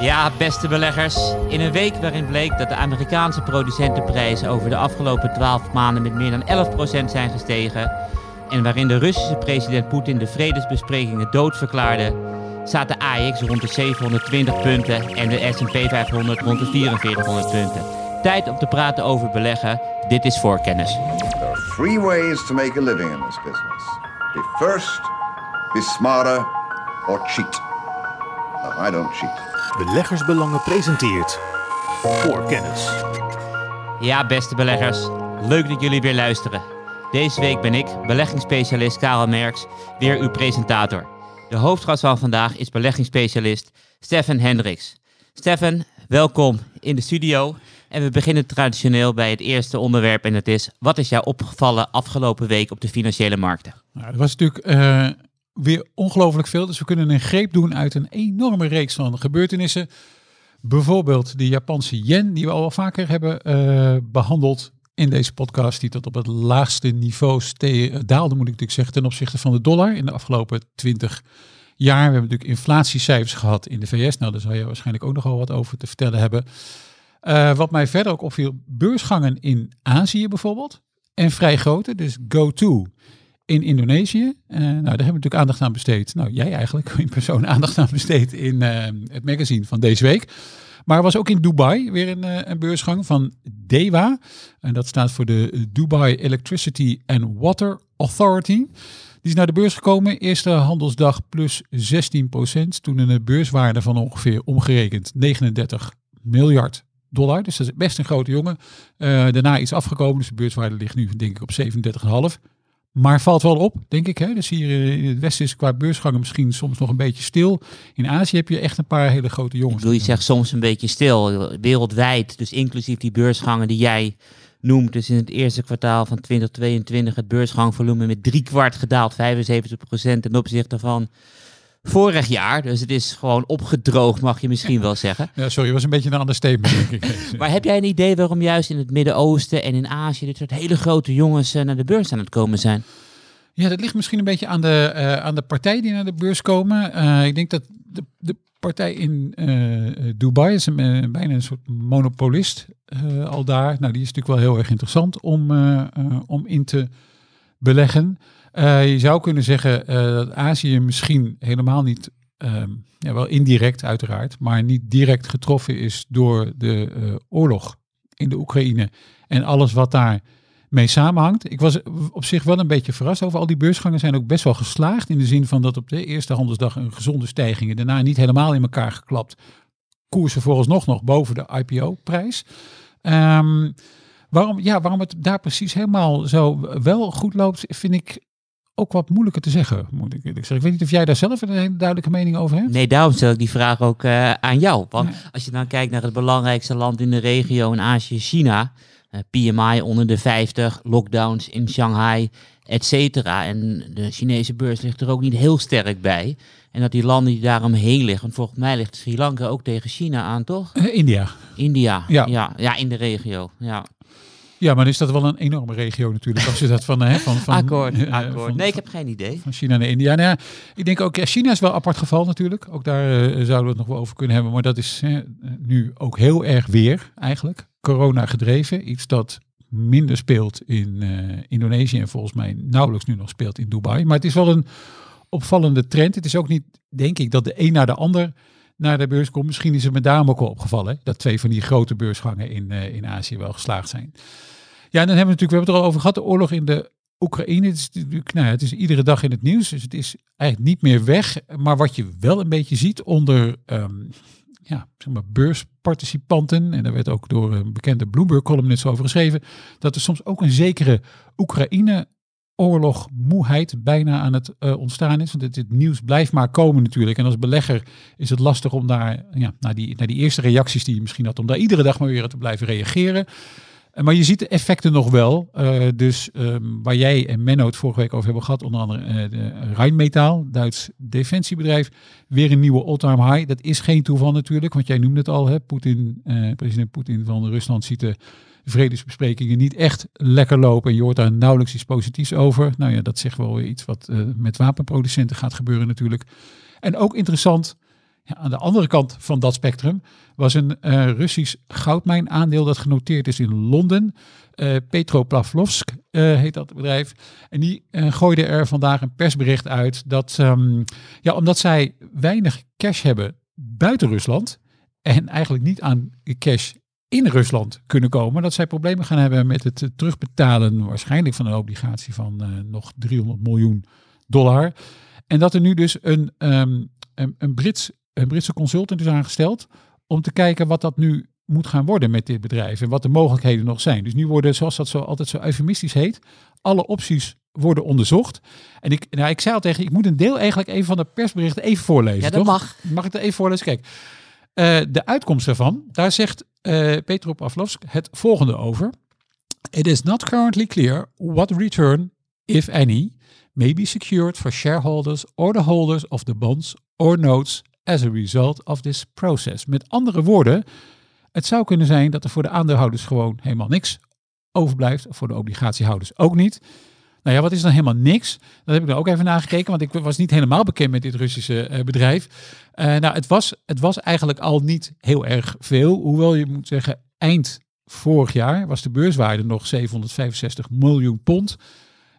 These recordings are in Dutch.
Ja, beste beleggers. In een week waarin bleek dat de Amerikaanse producentenprijzen over de afgelopen 12 maanden met meer dan 11% zijn gestegen en waarin de Russische president Poetin de vredesbesprekingen doodverklaarde, staat de AEX rond de 720 punten en de S&P 500 rond de 4400 punten. Tijd om te praten over beleggen. Dit is Voorkennis. There are three ways to make a living in this business. Be first, be smarter, or cheat. No, I don't cheat. Beleggersbelangen presenteert Voorkennis. Ja, beste beleggers, leuk dat jullie weer luisteren. Deze week ben ik, beleggingsspecialist Karel Merks, weer uw presentator. De hoofdgast van vandaag is beleggingsspecialist Stephen Hendriks. Stephen, welkom in de studio. En we beginnen traditioneel bij het eerste onderwerp en dat is: wat is jou opgevallen afgelopen week op de financiële markten? Nou, dat was natuurlijk weer ongelooflijk veel. Dus we kunnen een greep doen uit een enorme reeks van gebeurtenissen. Bijvoorbeeld de Japanse yen, die we al wel vaker hebben behandeld in deze podcast, die tot op het laagste niveau daalde, moet ik natuurlijk zeggen, ten opzichte van de dollar in de afgelopen 20 jaar. We hebben natuurlijk inflatiecijfers gehad in de VS. Nou, daar zal je waarschijnlijk ook nogal wat over te vertellen hebben. Wat mij verder ook opviel, beursgangen in Azië bijvoorbeeld. En vrij grote, dus GoTo in Indonesië. Nou, daar hebben we natuurlijk aandacht aan besteed. Nou, jij eigenlijk in persoon aandacht aan besteed in het magazine van deze week. Maar er was ook in Dubai weer een beursgang van DEWA. En dat staat voor de Dubai Electricity and Water Authority. Die is naar de beurs gekomen. Eerste handelsdag plus 16%. Toen een beurswaarde van ongeveer omgerekend $39 miljard. Dus dat is best een grote jongen. Daarna iets afgekomen. Dus de beurswaarde ligt nu denk ik op 37,5. Maar valt wel op, denk ik. Hè? Dus hier in het Westen is qua beursgangen misschien soms nog een beetje stil. In Azië heb je echt een paar hele grote jongens. Je zegt soms een beetje stil. Wereldwijd, dus inclusief die beursgangen die jij noemt. Dus in het eerste kwartaal van 2022 het beursgangvolume met 3/4 gedaald. 75% ten opzichte van vorig jaar. Dus het is gewoon opgedroogd, mag je misschien wel zeggen. Ja, sorry, was een beetje een ander statement, denk ik. Maar heb jij een idee waarom juist in het Midden-Oosten en in Azië dit soort hele grote jongens naar de beurs aan het komen zijn? Ja, dat ligt misschien een beetje aan de partij die naar de beurs komen. Ik denk dat de partij in Dubai is bijna een soort monopolist al daar. Nou, die is natuurlijk wel heel erg interessant om in te beleggen. Je zou kunnen zeggen dat Azië misschien helemaal niet, ja, wel indirect uiteraard, maar niet direct getroffen is door de oorlog in de Oekraïne en alles wat daar mee samenhangt. Ik was op zich wel een beetje verrast over al die beursgangen zijn ook best wel geslaagd in de zin van dat op de eerste handelsdag een gezonde stijging en daarna niet helemaal in elkaar geklapt. Koersen vooralsnog nog boven de IPO-prijs. Waarom het daar precies helemaal zo wel goed loopt, vind ik ook wat moeilijker te zeggen, moet ik eerlijk zeggen. Ik weet niet of jij daar zelf een hele duidelijke mening over hebt. Nee, daarom stel ik die vraag ook aan jou. Want als je dan kijkt naar het belangrijkste land in de regio in Azië, China, PMI onder de 50, lockdowns in Shanghai, et cetera. En de Chinese beurs ligt er ook niet heel sterk bij. En dat die landen die daaromheen liggen, want volgens mij ligt Sri Lanka ook tegen China aan, toch? India. Ja, in de regio, ja. Ja, maar is dat wel een enorme regio natuurlijk, als je dat van akkoord. Nee, ik heb geen idee. Van China naar India. Nou ja, ik denk ook, ja, China is wel een apart geval natuurlijk. Ook daar zouden we het nog wel over kunnen hebben. Maar dat is nu ook heel erg weer eigenlijk corona gedreven. Iets dat minder speelt in Indonesië en volgens mij nauwelijks nu nog speelt in Dubai. Maar het is wel een opvallende trend. Het is ook niet, denk ik, dat de een naar de ander naar de beurs komt. Misschien is het me daarom ook al opgevallen, hè, dat twee van die grote beursgangen in Azië wel geslaagd zijn. Ja, en dan hebben we het er al over gehad, de oorlog in de Oekraïne. Het is iedere dag in het nieuws, dus het is eigenlijk niet meer weg. Maar wat je wel een beetje ziet onder beursparticipanten, en daar werd ook door een bekende Bloomberg-columnist over geschreven, dat er soms ook een zekere Oekraïne oorlogmoeheid bijna aan het ontstaan is. Want dit nieuws blijft maar komen natuurlijk. En als belegger is het lastig om daar, ja, naar die eerste reacties die je misschien had, om daar iedere dag maar weer te blijven reageren. Maar je ziet de effecten nog wel. Dus waar jij en Menno het vorige week over hebben gehad, onder andere de Rheinmetall, Duits defensiebedrijf, weer een nieuwe all-time high. Dat is geen toeval natuurlijk, want jij noemde het al, hè? President Poetin van Rusland ziet de vredesbesprekingen niet echt lekker lopen en je hoort daar nauwelijks iets positiefs over. Nou ja, dat zegt wel weer iets wat met wapenproducenten gaat gebeuren natuurlijk. En ook interessant, Ja, aan de andere kant van dat spectrum was een Russisch goudmijnaandeel dat genoteerd is in Londen. Petropavlovsk heet dat bedrijf. En die gooide er vandaag een persbericht uit dat, omdat zij weinig cash hebben buiten Rusland en eigenlijk niet aan cash in Rusland kunnen komen, dat zij problemen gaan hebben met het terugbetalen waarschijnlijk van een obligatie van nog $300 miljoen. En dat er nu dus een Britse consultant is aangesteld om te kijken wat dat nu moet gaan worden met dit bedrijf en wat de mogelijkheden nog zijn. Dus nu worden, zoals dat zo altijd zo eufemistisch heet, alle opties worden onderzocht. En ik zei al tegen, ik moet een deel eigenlijk even van de persberichten even voorlezen. Ja, dat toch? Mag. Mag ik dat even voorlezen? Kijk, de uitkomst daarvan, daar zegt Petropavlovsk het volgende over. It is not currently clear what return, if any, may be secured for shareholders or the holders of the bonds or notes as a result of this process. Met andere woorden, het zou kunnen zijn dat er voor de aandeelhouders gewoon helemaal niks overblijft. Voor de obligatiehouders ook niet. Nou ja, wat is dan helemaal niks? Dat heb ik er ook even nagekeken, want ik was niet helemaal bekend met dit Russische bedrijf. Het was eigenlijk al niet heel erg veel. Hoewel je moet zeggen, eind vorig jaar was de beurswaarde nog $765 miljoen.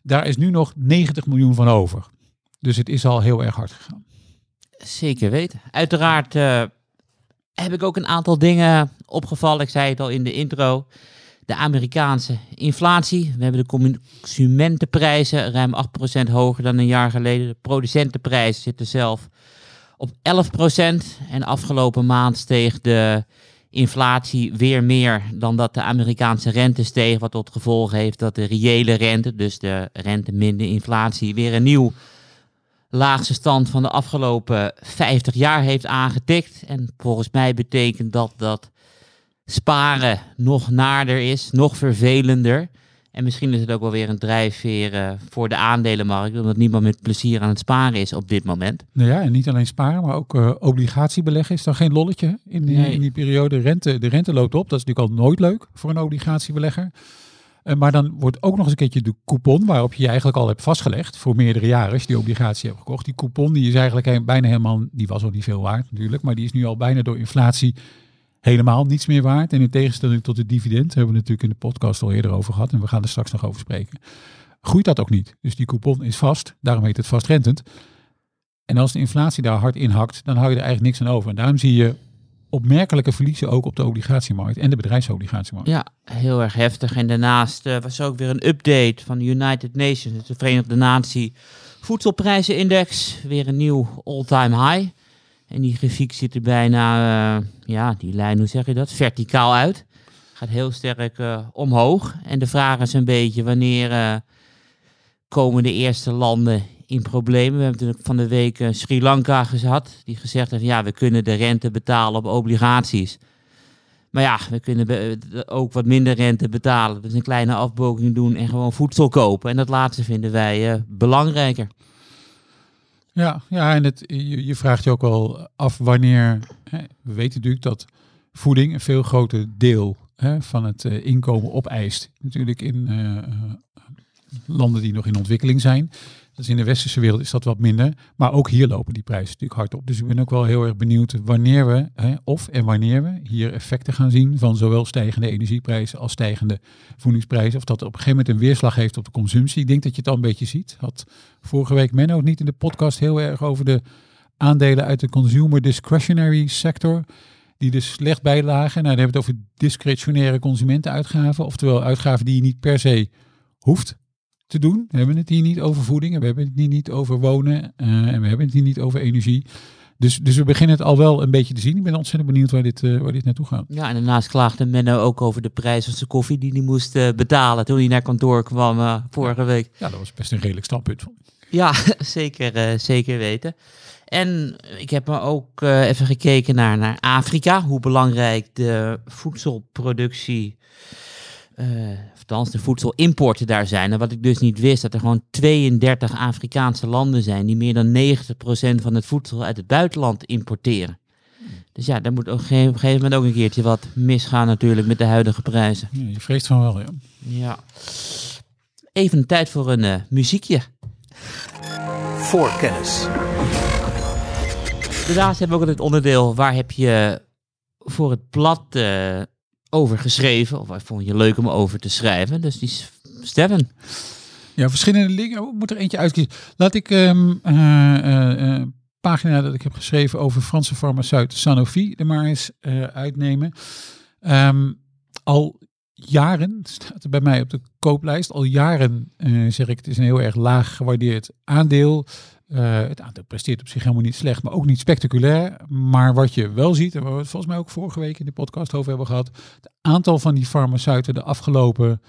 Daar is nu nog $90 miljoen van over. Dus het is al heel erg hard gegaan. Zeker weten. Uiteraard heb ik ook een aantal dingen opgevallen. Ik zei het al in de intro. De Amerikaanse inflatie. We hebben de consumentenprijzen ruim 8% hoger dan een jaar geleden. De producentenprijzen zitten zelf op 11%. En afgelopen maand steeg de inflatie weer meer dan dat de Amerikaanse rente steeg. Wat tot gevolg heeft dat de reële rente, dus de rente minder inflatie, weer een nieuw laagste stand van de afgelopen 50 jaar heeft aangetikt. En volgens mij betekent dat sparen nog naarder is, nog vervelender. En misschien is het ook wel weer een drijfveer voor de aandelenmarkt, omdat niemand met plezier aan het sparen is op dit moment. Nou ja, en niet alleen sparen, maar ook obligatiebeleggen is dan geen lolletje in die periode. De rente loopt op, dat is natuurlijk al nooit leuk voor een obligatiebelegger. Maar dan wordt ook nog eens een keertje de coupon waarop je eigenlijk al hebt vastgelegd voor meerdere jaren als je die obligatie hebt gekocht. Die coupon die is eigenlijk bijna helemaal, die was al niet veel waard natuurlijk, maar die is nu al bijna door inflatie helemaal niets meer waard. En in tegenstelling tot het dividend, daar hebben we natuurlijk in de podcast al eerder over gehad en we gaan er straks nog over spreken, groeit dat ook niet. Dus die coupon is vast, daarom heet het vastrentend. En als de inflatie daar hard in hakt, dan hou je er eigenlijk niks aan over. En daarom zie je opmerkelijke verliezen ook op de obligatiemarkt en de bedrijfsobligatiemarkt. Ja, heel erg heftig. En daarnaast was er ook weer een update van de United Nations, de Verenigde Natie Voedselprijzenindex. Weer een nieuw all-time high. En die grafiek ziet er bijna, die lijn, hoe zeg je dat, verticaal uit. Gaat heel sterk omhoog. En de vraag is een beetje, wanneer komen de eerste landen in problemen? We hebben natuurlijk van de week Sri Lanka gehad, die gezegd heeft, ja, we kunnen de rente betalen op obligaties. Maar ja, we kunnen ook wat minder rente betalen. Dus een kleine afboking doen en gewoon voedsel kopen. En dat laatste vinden wij belangrijker. Ja, en je vraagt je ook wel af wanneer, we weten natuurlijk dat voeding een veel groter deel van het inkomen opeist. Natuurlijk in landen die nog in ontwikkeling zijn. Dus in de westerse wereld is dat wat minder. Maar ook hier lopen die prijzen natuurlijk hard op. Dus ik ben ook wel heel erg benieuwd wanneer we, wanneer we hier effecten gaan zien van zowel stijgende energieprijzen als stijgende voedingsprijzen. Of dat op een gegeven moment een weerslag heeft op de consumptie. Ik denk dat je het al een beetje ziet. Had vorige week Menno niet in de podcast heel erg over de aandelen uit de consumer discretionary sector, die dus slecht bijlagen. Nou, dan hebben we het over discretionaire consumentenuitgaven. Oftewel uitgaven die je niet per se hoeft te doen. We hebben het hier niet over voeding, en we hebben het hier niet over wonen en we hebben het hier niet over energie. Dus we beginnen het al wel een beetje te zien. Ik ben ontzettend benieuwd waar dit naartoe gaat. Ja, en daarnaast klaagde Menno ook over de prijs van zijn koffie die hij moest betalen toen hij naar kantoor kwam vorige week. Ja, dat was best een redelijk standpunt. Ja, zeker weten. En ik heb me ook even gekeken naar Afrika, hoe belangrijk de voedselproductie de voedselimporten daar zijn. En wat ik dus niet wist, dat er gewoon 32 Afrikaanse landen zijn die meer dan 90% van het voedsel uit het buitenland importeren. Dus ja, daar moet ook op een gegeven moment ook een keertje wat misgaan natuurlijk met de huidige prijzen. Ja, je vreest van wel, ja. Ja. Even een tijd voor een muziekje. Voorkennis. Daarnaast hebben we ook het onderdeel waar heb je voor het blad over geschreven. Of waar vond je leuk om over te schrijven. Dus die Stephen. Ja, verschillende dingen. Ik moet er eentje uitkiezen. Laat ik pagina dat ik heb geschreven over Franse farmaceut Sanofi er maar eens uitnemen. Al jaren, staat er bij mij op de kooplijst, al jaren zeg ik, het is een heel erg laag gewaardeerd aandeel. Het aandeel presteert op zich helemaal niet slecht, maar ook niet spectaculair. Maar wat je wel ziet, en waar we het volgens mij ook vorige week in de podcast over hebben gehad, het aantal van die farmaceuten de afgelopen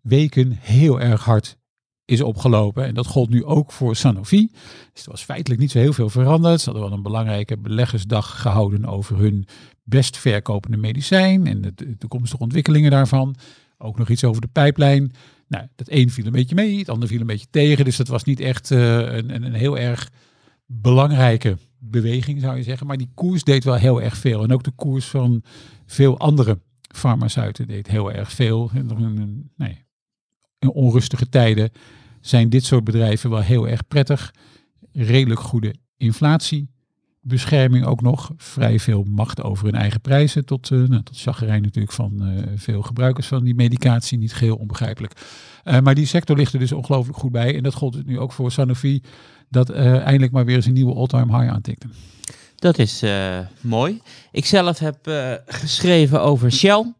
weken heel erg hard is opgelopen. En dat gold nu ook voor Sanofi. Dus er was feitelijk niet zo heel veel veranderd. Ze hadden wel een belangrijke beleggersdag gehouden over hun best verkopende medicijn en de toekomstige ontwikkelingen daarvan. Ook nog iets over de pijplijn. Nou, dat een viel een beetje mee, het ander viel een beetje tegen. Dus dat was niet echt een heel erg belangrijke beweging, zou je zeggen. Maar die koers deed wel heel erg veel. En ook de koers van veel andere farmaceuten deed heel erg veel. Nee. In onrustige tijden zijn dit soort bedrijven wel heel erg prettig. Redelijk goede inflatiebescherming ook nog. Vrij veel macht over hun eigen prijzen. Tot chagrijn natuurlijk van veel gebruikers van die medicatie. Niet geheel onbegrijpelijk. Maar die sector ligt er dus ongelooflijk goed bij. En dat gold nu ook voor Sanofi. Dat eindelijk maar weer eens een nieuwe all-time high aantikte. Dat is mooi. Ik zelf heb geschreven over Shell.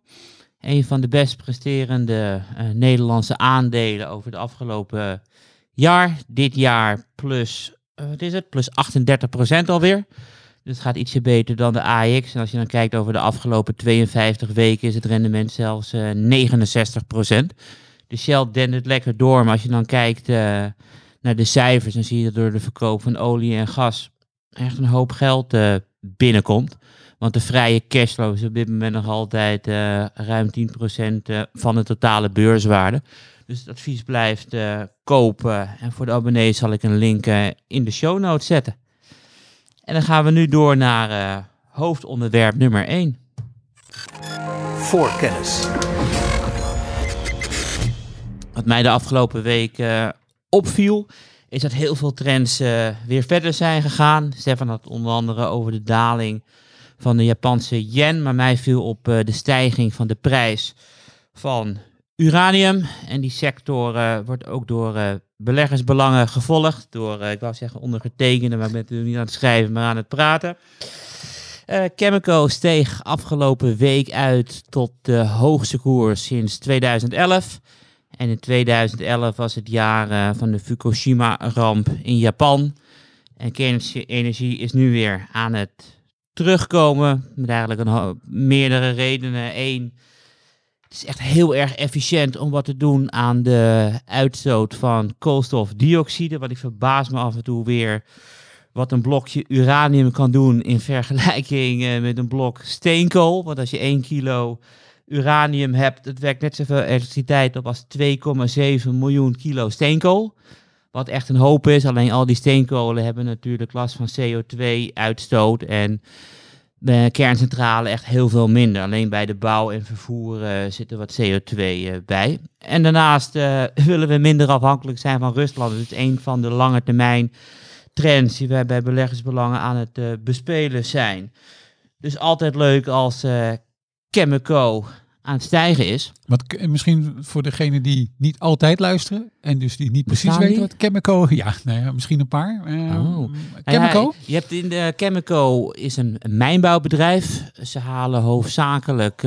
Een van de best presterende Nederlandse aandelen over de afgelopen jaar. Dit jaar plus 38% alweer. Dus het gaat ietsje beter dan de AEX. En als je dan kijkt over de afgelopen 52 weken is het rendement zelfs 69%. De Shell dendert lekker door. Maar als je dan kijkt naar de cijfers, dan zie je dat door de verkoop van olie en gas echt een hoop geld binnenkomt. Want de vrije cashflow is op dit moment nog altijd ruim 10% van de totale beurswaarde. Dus het advies blijft kopen. En voor de abonnees zal ik een link in de show notes zetten. En dan gaan we nu door naar hoofdonderwerp nummer 1. Voorkennis. Wat mij de afgelopen week opviel, is dat heel veel trends weer verder zijn gegaan. Stephen had onder andere over de daling van de Japanse yen, maar mij viel op de stijging van de prijs van uranium. En die sector wordt ook door beleggersbelangen gevolgd, door, ik wou zeggen ondergetekende, maar ik ben natuurlijk niet aan het schrijven, maar aan het praten. Chemico steeg afgelopen week uit tot de hoogste koers sinds 2011. En in 2011 was het jaar van de Fukushima-ramp in Japan. En kernenergie is nu weer aan het terugkomen, met eigenlijk meerdere redenen. Eén, het is echt heel erg efficiënt om wat te doen aan de uitstoot van koolstofdioxide. Want ik verbaas me af en toe weer wat een blokje uranium kan doen in vergelijking met een blok steenkool. Want als je 1 kilo uranium hebt, het werkt net zoveel elektriciteit op als 2,7 miljoen kilo steenkool. Wat echt een hoop is, alleen al die steenkolen hebben natuurlijk last van CO2-uitstoot en de kerncentrale echt heel veel minder. Alleen bij de bouw en vervoer zit er wat CO2 bij. En daarnaast willen we minder afhankelijk zijn van Rusland. Dat is een van de lange termijn trends die wij bij beleggersbelangen aan het bespelen zijn. Dus altijd leuk als Chemico aan het stijgen is. Wat, misschien voor degene die niet altijd luisteren en dus die niet precies weten wat Chemico... Ja, nou, misschien een paar. Chemico? Ja, je hebt in de Chemico is een mijnbouwbedrijf. Ze halen hoofdzakelijk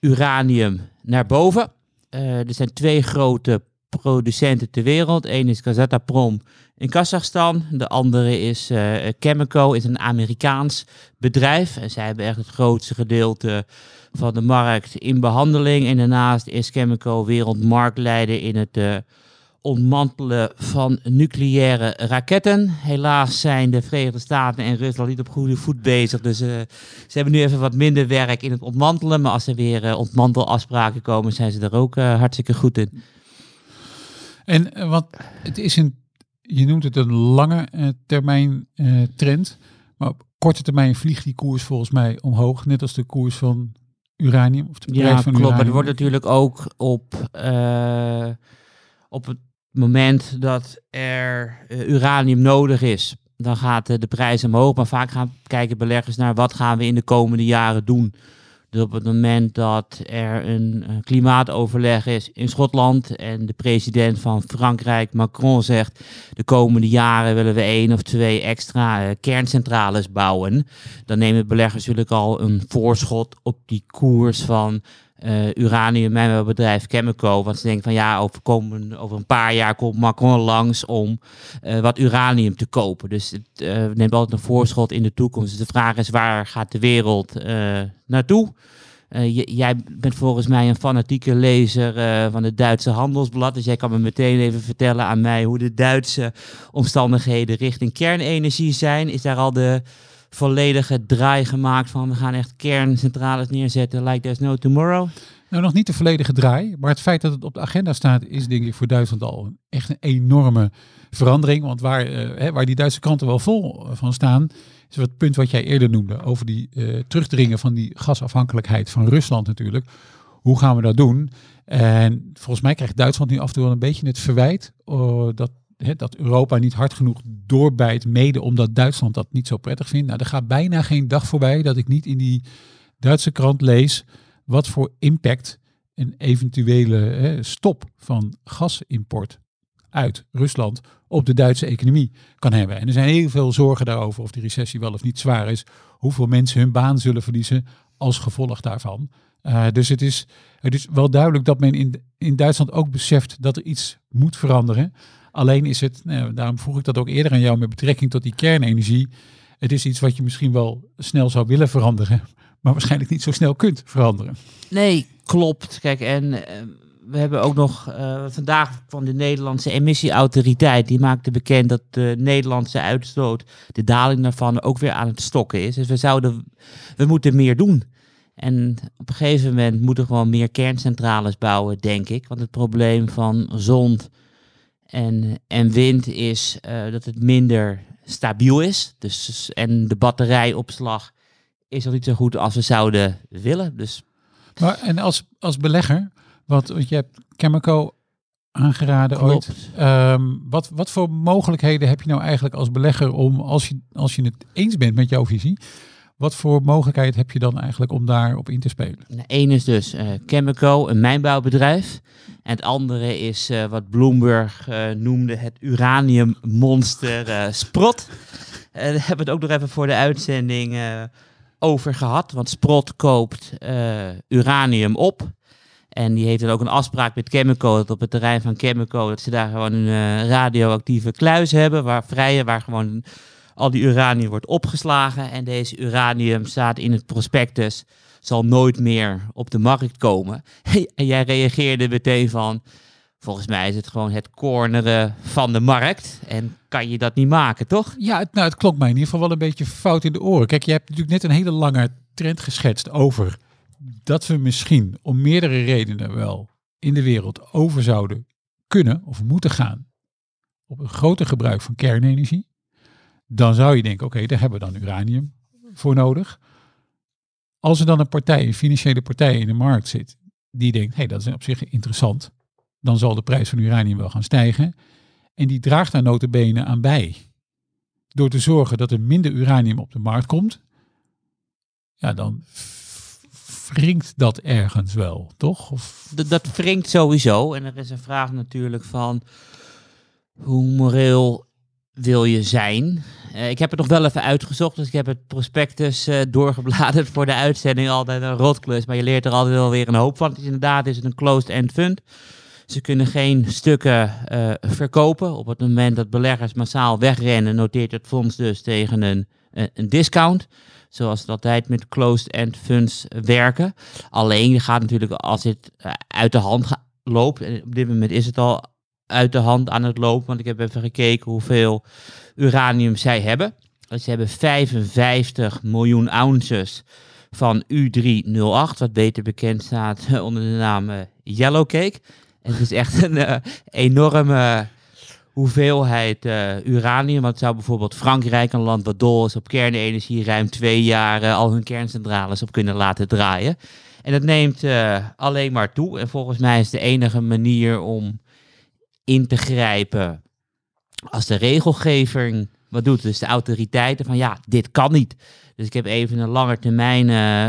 uranium naar boven. Er zijn 2 grote producenten ter wereld. Eén is Kazatomprom in Kazachstan. De andere is Chemico, is een Amerikaans bedrijf. En zij hebben echt het grootste gedeelte van de markt in behandeling. En daarnaast is Chemico wereldmarktleider in het ontmantelen van nucleaire raketten. Helaas zijn de Verenigde Staten en Rusland niet op goede voet bezig. Dus ze hebben nu even wat minder werk in het ontmantelen. Maar als er weer ontmantelafspraken komen, zijn ze er ook hartstikke goed in. En wat het is je noemt het een lange termijn trend. Maar op korte termijn vliegt die koers volgens mij omhoog. Net als de koers van uranium. Of de prijs van uranium. Ja, klopt. Maar er wordt natuurlijk ook op het moment dat er uranium nodig is. dan gaat de prijs omhoog. Maar vaak gaan kijken beleggers naar wat gaan we in de komende jaren doen. Dus op het moment dat er een klimaatoverleg is in Schotland en de president van Frankrijk, Macron, zegt de komende jaren willen we 1 of 2 extra kerncentrales bouwen, dan nemen beleggers natuurlijk al een voorschot op die koers van uraniummijnbouwbedrijf Chemico. Want ze denken van ja, over een paar jaar komt Macron langs om wat uranium te kopen. Dus het neemt altijd een voorschot in de toekomst. Dus de vraag is, waar gaat de wereld naartoe? Jij bent volgens mij een fanatieke lezer van het Duitse Handelsblad. Dus jij kan me meteen even vertellen aan mij hoe de Duitse omstandigheden richting kernenergie zijn. Is daar al de volledige draai gemaakt van we gaan echt kerncentrales neerzetten, like there's no tomorrow? Nou, nog niet de volledige draai, maar het feit dat het op de agenda staat is denk ik voor Duitsland al echt een enorme verandering. Want waar die Duitse kranten wel vol van staan, is het punt wat jij eerder noemde over die terugdringen van die gasafhankelijkheid van Rusland natuurlijk. Hoe gaan we dat doen? En volgens mij krijgt Duitsland nu af en toe wel een beetje het verwijt dat Europa niet hard genoeg doorbijt, mede omdat Duitsland dat niet zo prettig vindt. Nou, er gaat bijna geen dag voorbij dat ik niet in die Duitse krant lees wat voor impact een eventuele stop van gasimport uit Rusland op de Duitse economie kan hebben. En er zijn heel veel zorgen daarover of die recessie wel of niet zwaar is, hoeveel mensen hun baan zullen verliezen als gevolg daarvan. Dus het is wel duidelijk dat men in Duitsland ook beseft dat er iets moet veranderen. Alleen is het, daarom vroeg ik dat ook eerder aan jou met betrekking tot die kernenergie, het is iets wat je misschien wel snel zou willen veranderen, maar waarschijnlijk niet zo snel kunt veranderen. Nee, klopt. Kijk, en we hebben ook nog vandaag van de Nederlandse emissieautoriteit, die maakte bekend dat de Nederlandse uitstoot, de daling daarvan ook weer aan het stokken is. Dus we moeten meer doen. En op een gegeven moment moeten we gewoon meer kerncentrales bouwen, denk ik. Want het probleem van zon en wind is dat het minder stabiel is. En de batterijopslag is al niet zo goed als we zouden willen. Dus. Maar, en als belegger, want je hebt Chemico aangeraden. Klopt. Ooit. Wat voor mogelijkheden heb je nou eigenlijk als belegger om, als je het eens bent met jouw visie, wat voor mogelijkheid heb je dan eigenlijk om daarop in te spelen? Eén is dus Chemico, een mijnbouwbedrijf. En het andere is wat Bloomberg noemde het uraniummonster Sprott. Daar hebben we het ook nog even voor de uitzending over gehad. Want Sprott koopt uranium op. En die heeft dan ook een afspraak met Chemico, dat op het terrein van Chemico, dat ze daar gewoon een radioactieve kluis hebben, waar gewoon al die uranium wordt opgeslagen. En deze uranium, staat in het prospectus, zal nooit meer op de markt komen. En jij reageerde meteen van, volgens mij is het gewoon het corneren van de markt. En kan je dat niet maken, toch? Ja, het klonk mij in ieder geval wel een beetje fout in de oren. Kijk, je hebt natuurlijk net een hele lange trend geschetst over dat we misschien om meerdere redenen wel in de wereld over zouden kunnen of moeten gaan op een groter gebruik van kernenergie. Dan zou je denken, oké, daar hebben we dan uranium voor nodig. Als er dan een financiële partij in de markt zit die denkt, hé, dat is op zich interessant, dan zal de prijs van uranium wel gaan stijgen. En die draagt daar nota bene aan bij. Door te zorgen dat er minder uranium op de markt komt, ja, dan wringt dat ergens wel, toch? Of dat wringt sowieso. En er is een vraag natuurlijk van hoe moreel wil je zijn? Ik heb het nog wel even uitgezocht, dus ik heb het prospectus doorgebladerd voor de uitzending. Altijd een rotklus, maar je leert er altijd wel weer een hoop van. Dus inderdaad is het een closed-end fund. Ze kunnen geen stukken verkopen. Op het moment dat beleggers massaal wegrennen, noteert het fonds dus tegen een discount. Zoals het altijd met closed-end funds werken. Alleen je gaat natuurlijk, als dit uit de hand loopt, en op dit moment is het al uit de hand aan het lopen, want ik heb even gekeken hoeveel uranium zij hebben. Dus ze hebben 55 miljoen ounces van U308, wat beter bekend staat onder de naam Yellowcake. En het is echt een enorme hoeveelheid uranium. Want zou bijvoorbeeld Frankrijk, een land wat dol is op kernenergie, ruim 2 jaar al hun kerncentrales op kunnen laten draaien. En dat neemt alleen maar toe. En volgens mij is de enige manier om in te grijpen als de regelgeving Wat doet dus de autoriteiten van ja, dit kan niet. Dus ik heb even een langetermijn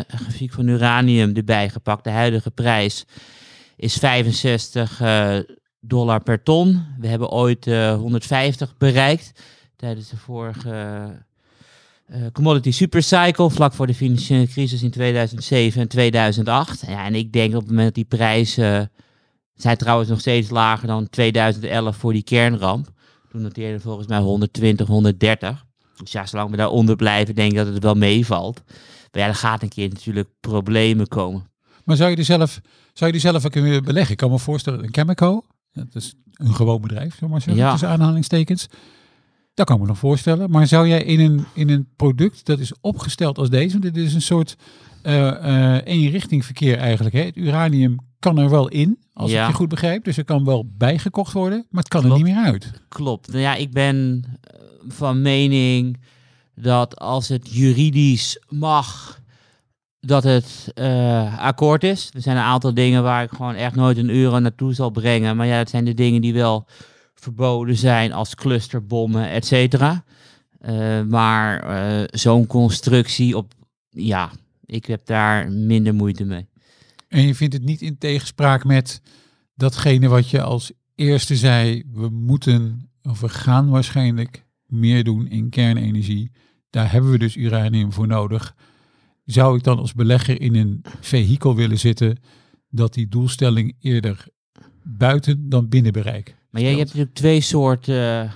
grafiek van uranium erbij gepakt. De huidige prijs is $65 per ton. We hebben ooit 150 bereikt tijdens de vorige commodity supercycle, vlak voor de financiële crisis in 2007 en 2008. Ja, en ik denk op het moment dat die prijzen zijn trouwens nog steeds lager dan 2011 voor die kernramp. Toen noteerde volgens mij 120, 130. Dus ja, zolang we daaronder blijven, denk ik dat het wel meevalt. Maar ja, er gaat een keer natuurlijk problemen komen. Maar zou je die zelf ook weer beleggen? Ik kan me voorstellen, een Chemico, dat is een gewoon bedrijf, zeg maar, ja, tussen aanhalingstekens. Dat kan ik me nog voorstellen. Maar zou jij in een product dat is opgesteld als deze, want dit is een soort eenrichting verkeer eigenlijk, hè? Het uranium kan er wel in, als ik je goed begrijp. Dus er kan wel bijgekocht worden, maar het kan er niet meer uit. Klopt. Nou ja, ik ben van mening dat als het juridisch mag, dat het akkoord is. Er zijn een aantal dingen waar ik gewoon echt nooit een euro naartoe zal brengen. Maar ja, dat zijn de dingen die wel verboden zijn, als clusterbommen, et cetera. Maar zo'n constructie op, ja, ik heb daar minder moeite mee. En je vindt het niet in tegenspraak met datgene wat je als eerste zei, we moeten, of we gaan waarschijnlijk meer doen in kernenergie. Daar hebben we dus uranium voor nodig. Zou ik dan als belegger in een vehikel willen zitten dat die doelstelling eerder buiten dan binnen bereikt? Maar jij hebt natuurlijk twee soorten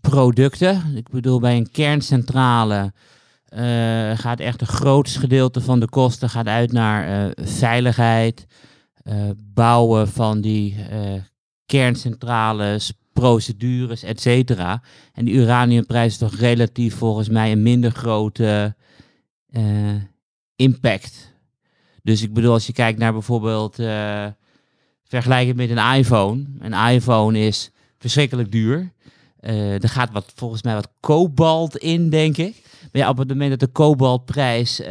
producten. Ik bedoel, bij een kerncentrale gaat echt het grootste gedeelte van de kosten gaat uit naar veiligheid, bouwen van die kerncentrales, procedures, et cetera. En die uraniumprijs is toch relatief volgens mij een minder grote impact. Dus ik bedoel, als je kijkt naar bijvoorbeeld, vergelijk het met een iPhone. Een iPhone is verschrikkelijk duur. Er gaat volgens mij wat kobalt in, denk ik. Maar ja, op het moment dat de kobaltprijs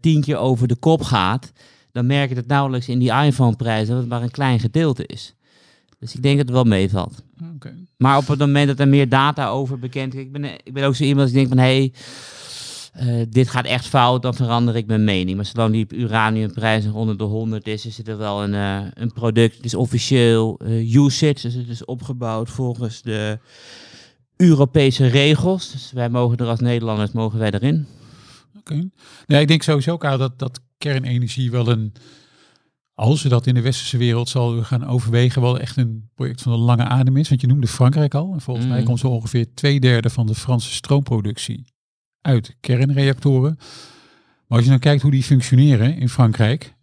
10 keer over de kop gaat, dan merk je dat nauwelijks in die iPhone-prijs, dat het maar een klein gedeelte is. Dus ik denk dat het wel meevalt. Okay. Maar op het moment dat er meer data over bekend is, ik ben ook zo iemand die denkt van, dit gaat echt fout, dan verander ik mijn mening. Maar zolang die uraniumprijs nog onder de 100 is er wel een product. Het is officieel usage, dus het is opgebouwd volgens de Europese regels. Dus wij mogen er als Nederlanders erin. Oké. Nee, ik denk sowieso ook dat kernenergie wel een, als ze dat in de westerse wereld zal gaan overwegen, wel echt een project van de lange adem is. Want je noemde Frankrijk al. En volgens mij komt zo ongeveer 2/3 van de Franse stroomproductie uit kernreactoren. Maar als je dan kijkt hoe die functioneren in Frankrijk,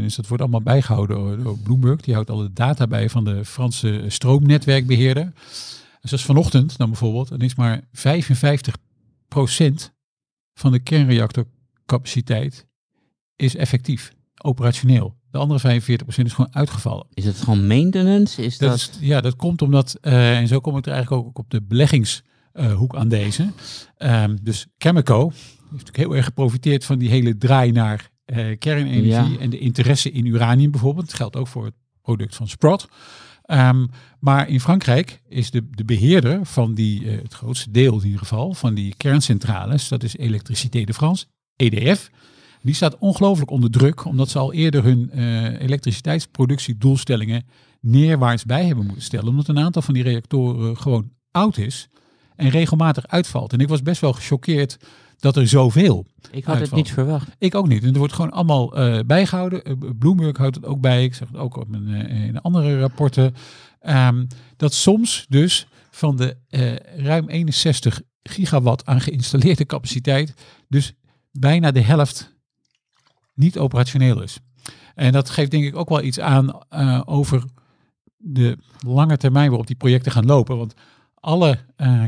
dus dat wordt allemaal bijgehouden door Bloomberg, die houdt alle data bij van de Franse stroomnetwerkbeheerder. Dus als vanochtend dan bijvoorbeeld, dan is maar 55% van de kernreactorcapaciteit is effectief, operationeel. De andere 45% is gewoon uitgevallen. Is het gewoon maintenance? Dat komt omdat, en zo kom ik er eigenlijk ook op de beleggings hoek aan deze. Dus Chemico heeft natuurlijk heel erg geprofiteerd van die hele draai naar kernenergie en de interesse in uranium bijvoorbeeld. Dat geldt ook voor het product van Sprott. Maar in Frankrijk is de beheerder van die, het grootste deel in ieder geval, van die kerncentrales, dat is Électricité de France, EDF. Die staat ongelooflijk onder druk, omdat ze al eerder hun elektriciteitsproductiedoelstellingen neerwaarts bij hebben moeten stellen. Omdat een aantal van die reactoren gewoon oud is en regelmatig uitvalt. En ik was best wel gechoqueerd dat er zoveel Het niet verwacht. Ik ook niet. En er wordt gewoon allemaal bijgehouden. Bloomberg houdt het ook bij. Ik zeg het ook op in andere rapporten. Dat soms dus van de ruim 61 gigawatt aan geïnstalleerde capaciteit dus bijna de helft niet operationeel is. En dat geeft denk ik ook wel iets aan over de lange termijn waarop die projecten gaan lopen. Want alle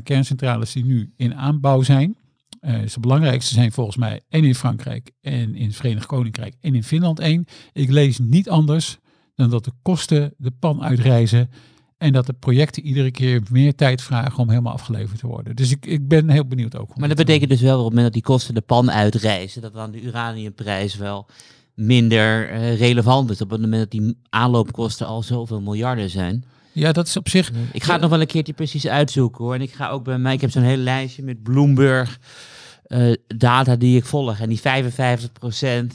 kerncentrales die nu in aanbouw zijn, de belangrijkste zijn volgens mij en in Frankrijk en in het Verenigd Koninkrijk en in Finland één. Ik lees niet anders dan dat de kosten de pan uitreizen en dat de projecten iedere keer meer tijd vragen om helemaal afgeleverd te worden. Dus ik ben heel benieuwd ook. Maar dat betekent dus wel op het moment dat die kosten de pan uitreizen, dat dan de uraniumprijs wel minder relevant is. Op het moment dat die aanloopkosten al zoveel miljarden zijn. Ja, dat is op zich... Ik ga het nog wel een keertje precies uitzoeken, hoor. En ik ga ook bij mij... Ik heb zo'n hele lijstje met Bloomberg data die ik volg. En die 55%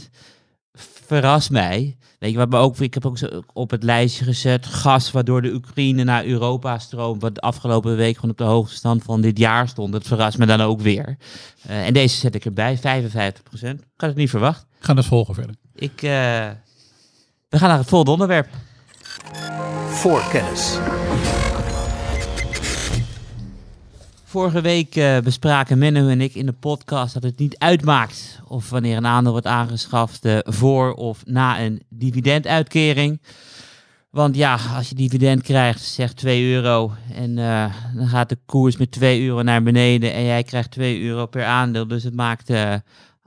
verrast mij. Weet je, maar ook, ik heb ook zo op het lijstje gezet gas waardoor de Oekraïne naar Europa stroomt, wat de afgelopen week gewoon op de hoogste stand van dit jaar stond. Dat verrast me dan ook weer. En deze zet ik erbij, 55%. Ik had het niet verwacht. Ik ga dat volgen verder. We gaan naar het volgende onderwerp. Voorkennis. Vorige week bespraken Menno en ik in de podcast dat het niet uitmaakt of wanneer een aandeel wordt aangeschaft voor of na een dividenduitkering. Want ja, als je dividend krijgt, zeg €2 en dan gaat de koers met €2 naar beneden en jij krijgt €2 per aandeel. Dus het maakt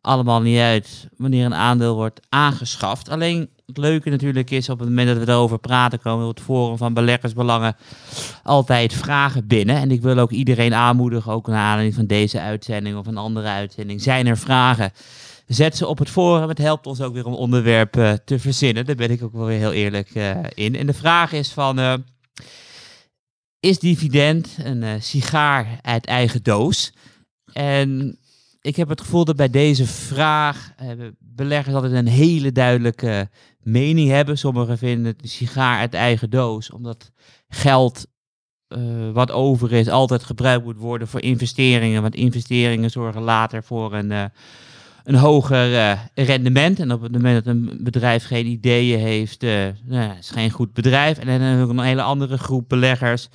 allemaal niet uit wanneer een aandeel wordt aangeschaft. Alleen het leuke natuurlijk is, op het moment dat we daarover praten, komen op het Forum van Beleggersbelangen altijd vragen binnen. En ik wil ook iedereen aanmoedigen, ook naar aanleiding van deze uitzending of een andere uitzending. Zijn er vragen? Zet ze op het forum. Het helpt ons ook weer om onderwerpen te verzinnen. Daar ben ik ook wel weer heel eerlijk in. En de vraag is van, is dividend een sigaar uit eigen doos? En ik heb het gevoel dat bij deze vraag beleggers altijd een hele duidelijke mening hebben. Sommigen vinden het een sigaar uit eigen doos, omdat geld wat over is altijd gebruikt moet worden voor investeringen. Want investeringen zorgen later voor een hoger rendement. En op het moment dat een bedrijf geen ideeën heeft, is geen goed bedrijf. En dan heb ik een hele andere groep beleggers.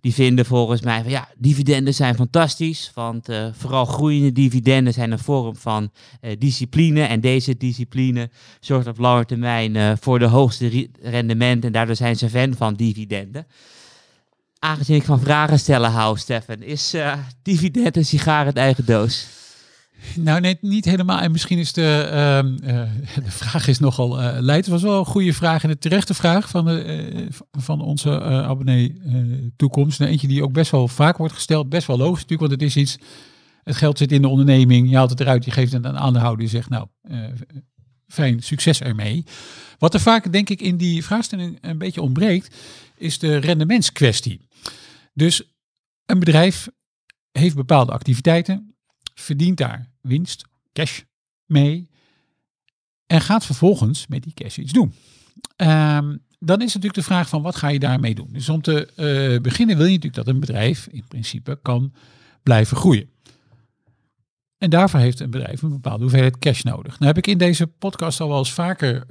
Die vinden volgens mij van ja, dividenden zijn fantastisch, want vooral groeiende dividenden zijn een vorm van discipline. En deze discipline zorgt op lange termijn voor de hoogste rendementen en daardoor zijn ze fan van dividenden. Aangezien ik van vragen stellen hou, Stefan, is dividend een sigaar uit eigen doos? Nou, nee, niet helemaal. En misschien is de vraag is nogal leid. Het was wel een goede vraag en een terechte vraag van onze abonnee toekomst. En eentje die ook best wel vaak wordt gesteld. Best wel logisch natuurlijk, want het is iets. Het geld zit in de onderneming. Je haalt het eruit, je geeft het aan de aandeelhouder. Je zegt nou, fijn, succes ermee. Wat er vaak denk ik in die vraagstelling een beetje ontbreekt, is de rendementskwestie. Dus een bedrijf heeft bepaalde activiteiten, verdient daar winst, cash mee en gaat vervolgens met die cash iets doen. Dan is natuurlijk de vraag van wat ga je daarmee doen? Dus om te beginnen wil je natuurlijk dat een bedrijf in principe kan blijven groeien. En daarvoor heeft een bedrijf een bepaalde hoeveelheid cash nodig. Nou heb ik in deze podcast al wel eens vaker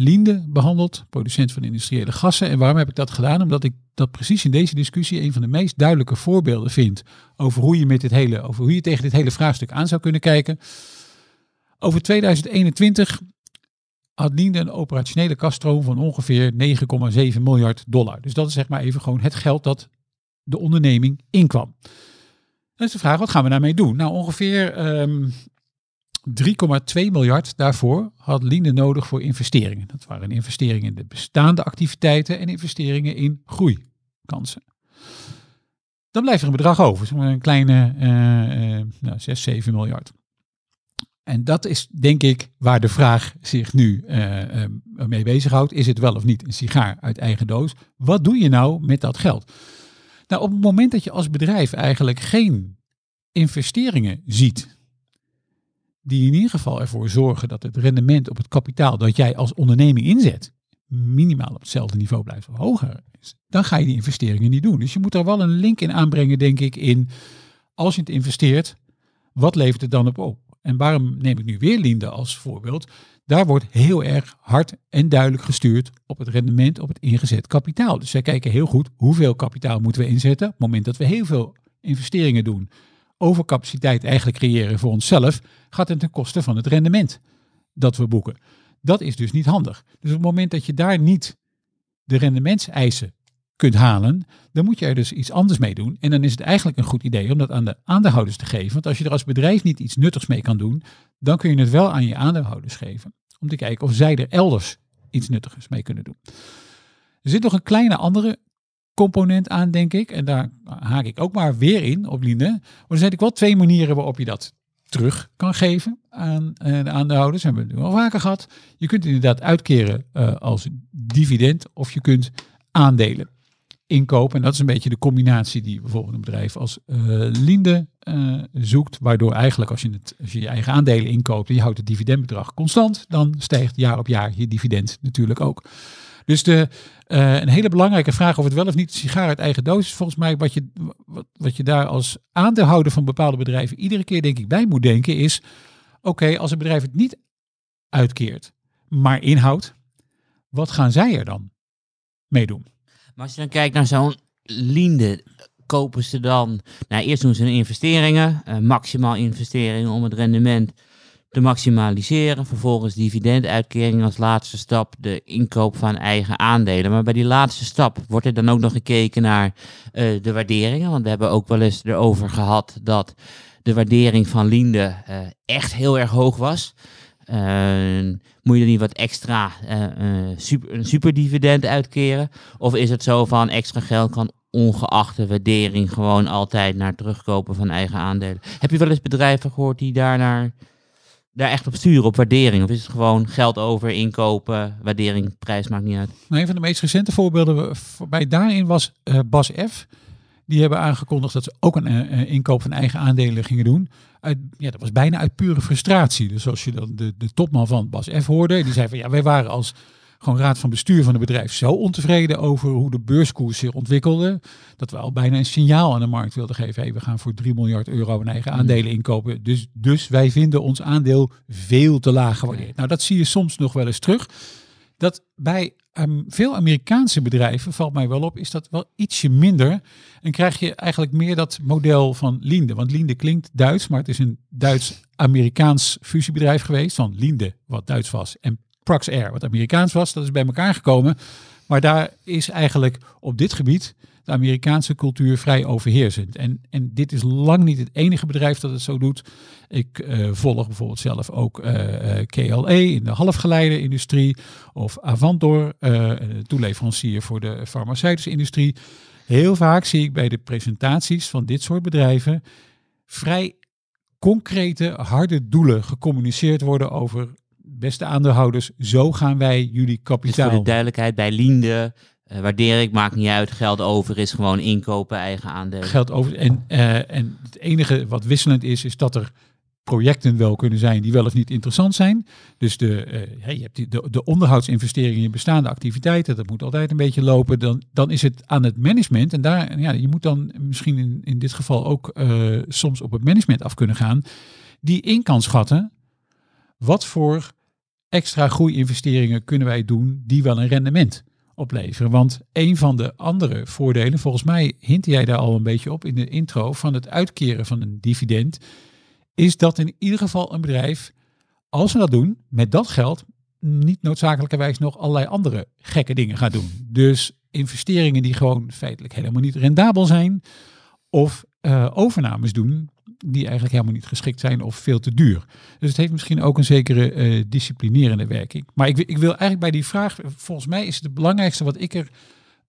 Linde behandeld, producent van industriële gassen. En waarom heb ik dat gedaan? Omdat ik dat precies in deze discussie een van de meest duidelijke voorbeelden vind over hoe je met dit hele, over hoe je tegen dit hele vraagstuk aan zou kunnen kijken. Over 2021 had Linde een operationele kasstroom van ongeveer $9,7 miljard. Dus dat is zeg maar even gewoon het geld dat de onderneming inkwam. Dan is de vraag, wat gaan we daarmee doen? Nou, ongeveer 3,2 miljard daarvoor had Linde nodig voor investeringen. Dat waren investeringen in de bestaande activiteiten en investeringen in groeikansen. Dan blijft er een bedrag over, een kleine 6, 7 miljard. En dat is denk ik waar de vraag zich nu mee bezighoudt. Is het wel of niet een sigaar uit eigen doos? Wat doe je nou met dat geld? Nou, op het moment dat je als bedrijf eigenlijk geen investeringen ziet die in ieder geval ervoor zorgen dat het rendement op het kapitaal dat jij als onderneming inzet minimaal op hetzelfde niveau blijft of hoger is, dan ga je die investeringen niet doen. Dus je moet daar wel een link in aanbrengen, denk ik, in als je het investeert, wat levert het dan op? En waarom neem ik nu weer Linde als voorbeeld? Daar wordt heel erg hard en duidelijk gestuurd op het rendement op het ingezet kapitaal. Dus zij kijken heel goed hoeveel kapitaal moeten we inzetten. Op het moment dat we heel veel investeringen doen, overcapaciteit eigenlijk creëren voor onszelf, gaat het ten koste van het rendement dat we boeken. Dat is dus niet handig. Dus op het moment dat je daar niet de rendementseisen kunt halen, dan moet je er dus iets anders mee doen. En dan is het eigenlijk een goed idee om dat aan de aandeelhouders te geven. Want als je er als bedrijf niet iets nuttigs mee kan doen, dan kun je het wel aan je aandeelhouders geven. Om te kijken of zij er elders iets nuttigers mee kunnen doen. Er zit nog een kleine andere component aan, denk ik. En daar haak ik ook maar weer in op Linde. Maar er zijn natuurlijk wel twee manieren waarop je dat terug kan geven aan de aandeelhouders. Dat hebben we nu al vaker gehad. Je kunt inderdaad uitkeren als dividend of je kunt aandelen inkopen. En dat is een beetje de combinatie die bijvoorbeeld een bedrijf als Linde zoekt. Waardoor eigenlijk als je je eigen aandelen inkoopt en je houdt het dividendbedrag constant, dan stijgt jaar op jaar je dividend natuurlijk ook. Dus een hele belangrijke vraag of het wel of niet sigaar uit eigen doos is. Volgens mij wat je daar als aandeelhouder van bepaalde bedrijven iedere keer denk ik bij moet denken is, oké, als een bedrijf het niet uitkeert, maar inhoudt, wat gaan zij er dan mee doen? Maar als je dan kijkt naar zo'n Linde, kopen ze dan, eerst doen ze hun investeringen, maximaal investeringen om het rendement te maximaliseren. Vervolgens dividenduitkering als laatste stap, de inkoop van eigen aandelen. Maar bij die laatste stap wordt er dan ook nog gekeken naar de waarderingen. Want we hebben ook wel eens erover gehad dat de waardering van Linde echt heel erg hoog was. Moet je er niet wat extra een superdividend uitkeren? Of is het zo van extra geld kan ongeacht de waardering gewoon altijd naar terugkopen van eigen aandelen? Heb je wel eens bedrijven gehoord die daar echt op sturen, op waardering? Of is het gewoon geld over, inkopen, waardering, prijs, maakt niet uit? Nou, een van de meest recente voorbeelden voorbij daarin was Bas F. Die hebben aangekondigd dat ze ook een inkoop van eigen aandelen gingen doen. Dat was bijna uit pure frustratie. Dus als je dan de topman van Bas F hoorde, die zei van ja, wij waren als gewoon raad van bestuur van het bedrijf zo ontevreden over hoe de beurskoers zich ontwikkelde, dat we al bijna een signaal aan de markt wilden geven. Hey, we gaan voor 3 miljard euro een eigen aandelen inkopen. Dus wij vinden ons aandeel veel te laag gewaardeerd. Nou, dat zie je soms nog wel eens terug. Dat bij veel Amerikaanse bedrijven, valt mij wel op, is dat wel ietsje minder. En krijg je eigenlijk meer dat model van Linde. Want Linde klinkt Duits, maar het is een Duits-Amerikaans fusiebedrijf geweest. Van Linde, wat Duits was, en Praxair, wat Amerikaans was. Dat is bij elkaar gekomen. Maar daar is eigenlijk op dit gebied de Amerikaanse cultuur vrij overheersend. En dit is lang niet het enige bedrijf dat het zo doet. Ik volg bijvoorbeeld zelf ook KLE in de halfgeleiderindustrie. Of Avantor, toeleverancier voor de farmaceutische industrie. Heel vaak zie ik bij de presentaties van dit soort bedrijven vrij concrete, harde doelen gecommuniceerd worden over beste aandeelhouders. Zo gaan wij jullie kapitaal. Dus voor de duidelijkheid, bij Linde, waardeer ik, maakt niet uit. Geld over is gewoon inkopen, eigen aandelen. Geld over. En het enige wat wisselend is dat er projecten wel kunnen zijn die wel of niet interessant zijn. Dus je hebt de onderhoudsinvesteringen in bestaande activiteiten. Dat moet altijd een beetje lopen. Dan is het aan het management. En daar, je moet dan misschien in dit geval ook soms op het management af kunnen gaan. Die in kan schatten wat voor extra groeiinvesteringen kunnen wij doen die wel een rendement opleveren. Want een van de andere voordelen, volgens mij hint jij daar al een beetje op in de intro, van het uitkeren van een dividend, is dat in ieder geval een bedrijf, als ze dat doen, met dat geld niet noodzakelijkerwijs nog allerlei andere gekke dingen gaat doen. Dus investeringen die gewoon feitelijk helemaal niet rendabel zijn of overnames doen die eigenlijk helemaal niet geschikt zijn of veel te duur. Dus het heeft misschien ook een zekere disciplinerende werking. Maar ik wil eigenlijk bij die vraag, volgens mij is het belangrijkste wat ik er,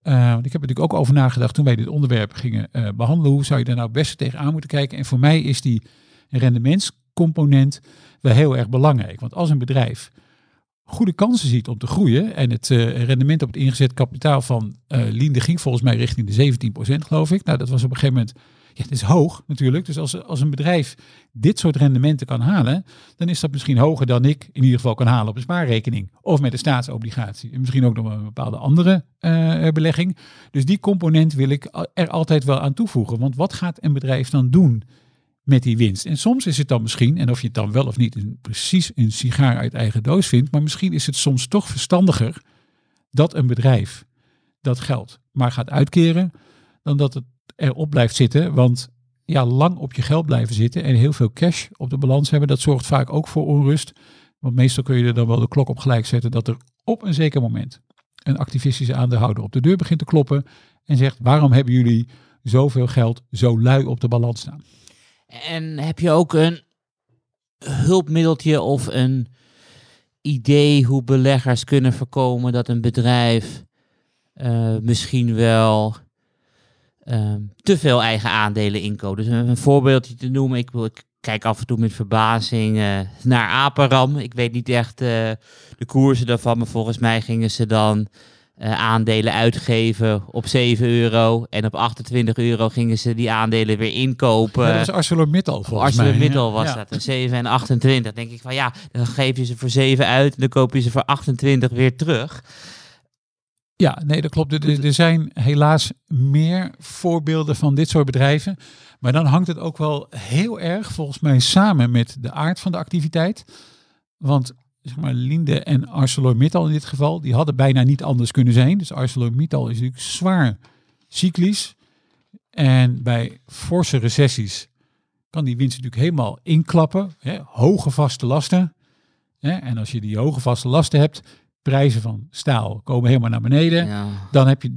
want ik heb er natuurlijk ook over nagedacht toen wij dit onderwerp gingen behandelen, hoe zou je daar nou best tegenaan moeten kijken? En voor mij is die rendementscomponent wel heel erg belangrijk. Want als een bedrijf goede kansen ziet om te groeien en het rendement op het ingezet kapitaal van Linde ging volgens mij richting de 17%, geloof ik. Nou, dat was op een gegeven moment, het is hoog natuurlijk. Dus als een bedrijf dit soort rendementen kan halen, dan is dat misschien hoger dan ik in ieder geval kan halen op een spaarrekening. Of met een staatsobligatie. En misschien ook nog een bepaalde andere belegging. Dus die component wil ik er altijd wel aan toevoegen. Want wat gaat een bedrijf dan doen met die winst? En soms is het dan misschien, en of je het dan wel of niet precies een sigaar uit eigen doos vindt, maar misschien is het soms toch verstandiger dat een bedrijf dat geld maar gaat uitkeren, dan dat het erop blijft zitten, want ja, lang op je geld blijven zitten en heel veel cash op de balans hebben, dat zorgt vaak ook voor onrust. Want meestal kun je er dan wel de klok op gelijk zetten dat er op een zeker moment een activistische aandeelhouder op de deur begint te kloppen en zegt, waarom hebben jullie zoveel geld zo lui op de balans staan? En heb je ook een hulpmiddeltje of een idee hoe beleggers kunnen voorkomen dat een bedrijf misschien wel te veel eigen aandelen inkopen? Dus een voorbeeldje te noemen, ik kijk af en toe met verbazing naar Aperam. Ik weet niet echt de koersen daarvan, maar volgens mij gingen ze dan aandelen uitgeven op €7. En op €28 gingen ze die aandelen weer inkopen. Ja, dat was ArcelorMittal volgens mij. ArcelorMittal was dat. En 7 en 28. Dan denk ik van ja, dan geef je ze voor 7 uit en dan koop je ze voor 28 weer terug. Ja, nee, dat klopt. Er zijn helaas meer voorbeelden van dit soort bedrijven. Maar dan hangt het ook wel heel erg volgens mij samen met de aard van de activiteit. Want zeg maar, Linde en ArcelorMittal in dit geval, die hadden bijna niet anders kunnen zijn. Dus ArcelorMittal is natuurlijk zwaar cyclisch. En bij forse recessies kan die winst natuurlijk helemaal inklappen. Hè? Hoge vaste lasten. Hè? En als je die hoge vaste lasten hebt, prijzen van staal komen helemaal naar beneden. Ja.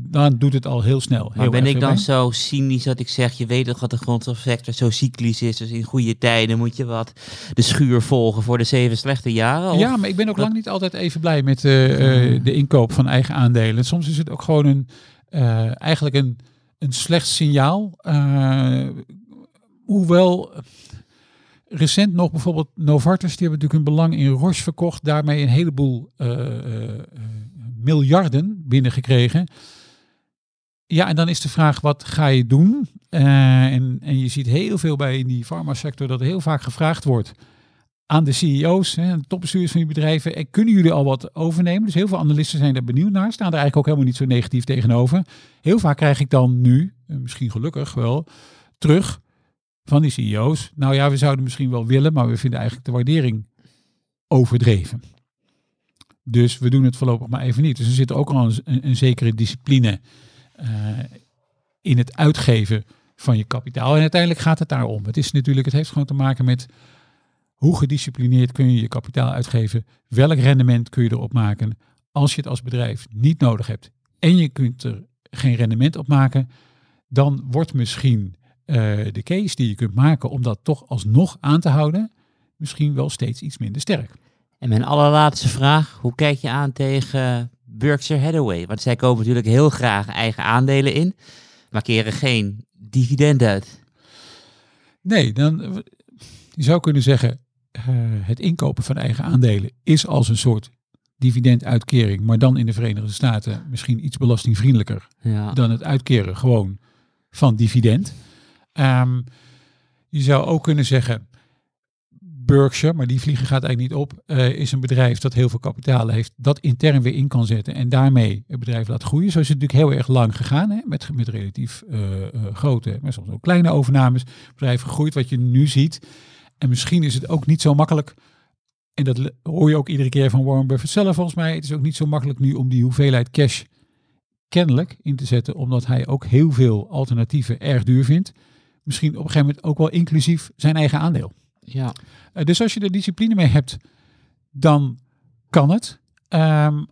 Dan doet het al heel snel. Maar ben ik dan zo cynisch dat ik zeg, je weet toch dat de grondstofsector zo cyclisch is, dus in goede tijden moet je wat de schuur volgen voor de 7 slechte jaren? Of? Ja, maar ik ben ook lang niet altijd even blij met de inkoop van eigen aandelen. Soms is het ook gewoon eigenlijk een slecht signaal. Hoewel recent nog bijvoorbeeld Novartis, die hebben natuurlijk hun belang in Roche verkocht. Daarmee een heleboel miljarden binnengekregen. Ja, en dan is de vraag, wat ga je doen? En je ziet heel veel bij in die farmasector dat er heel vaak gevraagd wordt aan de CEO's, hè, de topbestuurders van die bedrijven. En kunnen jullie al wat overnemen? Dus heel veel analisten zijn daar benieuwd naar. Staan er eigenlijk ook helemaal niet zo negatief tegenover. Heel vaak krijg ik dan nu, misschien gelukkig wel, terug van die CEO's, nou ja, we zouden misschien wel willen, maar we vinden eigenlijk de waardering overdreven. Dus we doen het voorlopig maar even niet. Dus er zit ook al een zekere discipline in het uitgeven van je kapitaal. En uiteindelijk gaat het daarom. Het heeft gewoon te maken met hoe gedisciplineerd kun je je kapitaal uitgeven. Welk rendement kun je erop maken als je het als bedrijf niet nodig hebt. En je kunt er geen rendement op maken. Dan wordt misschien de case die je kunt maken om dat toch alsnog aan te houden, misschien wel steeds iets minder sterk. En mijn allerlaatste vraag, hoe kijk je aan tegen Berkshire Hathaway? Want zij kopen natuurlijk heel graag eigen aandelen in, maar keren geen dividend uit. Nee, dan je zou kunnen zeggen, het inkopen van eigen aandelen is als een soort dividenduitkering, maar dan in de Verenigde Staten misschien iets belastingvriendelijker dan het uitkeren gewoon van dividend. Je zou ook kunnen zeggen, Berkshire, maar die vliegen gaat eigenlijk niet op, is een bedrijf dat heel veel kapitaal heeft, dat intern weer in kan zetten en daarmee het bedrijf laat groeien. Zo is het natuurlijk heel erg lang gegaan, hè, met relatief grote, maar soms ook kleine overnames. Het bedrijf gegroeid, wat je nu ziet. En misschien is het ook niet zo makkelijk, en dat hoor je ook iedere keer van Warren Buffett zelf volgens mij, het is ook niet zo makkelijk nu om die hoeveelheid cash kennelijk in te zetten, omdat hij ook heel veel alternatieven erg duur vindt. Misschien op een gegeven moment ook wel inclusief zijn eigen aandeel. Ja. Dus als je er discipline mee hebt, dan kan het.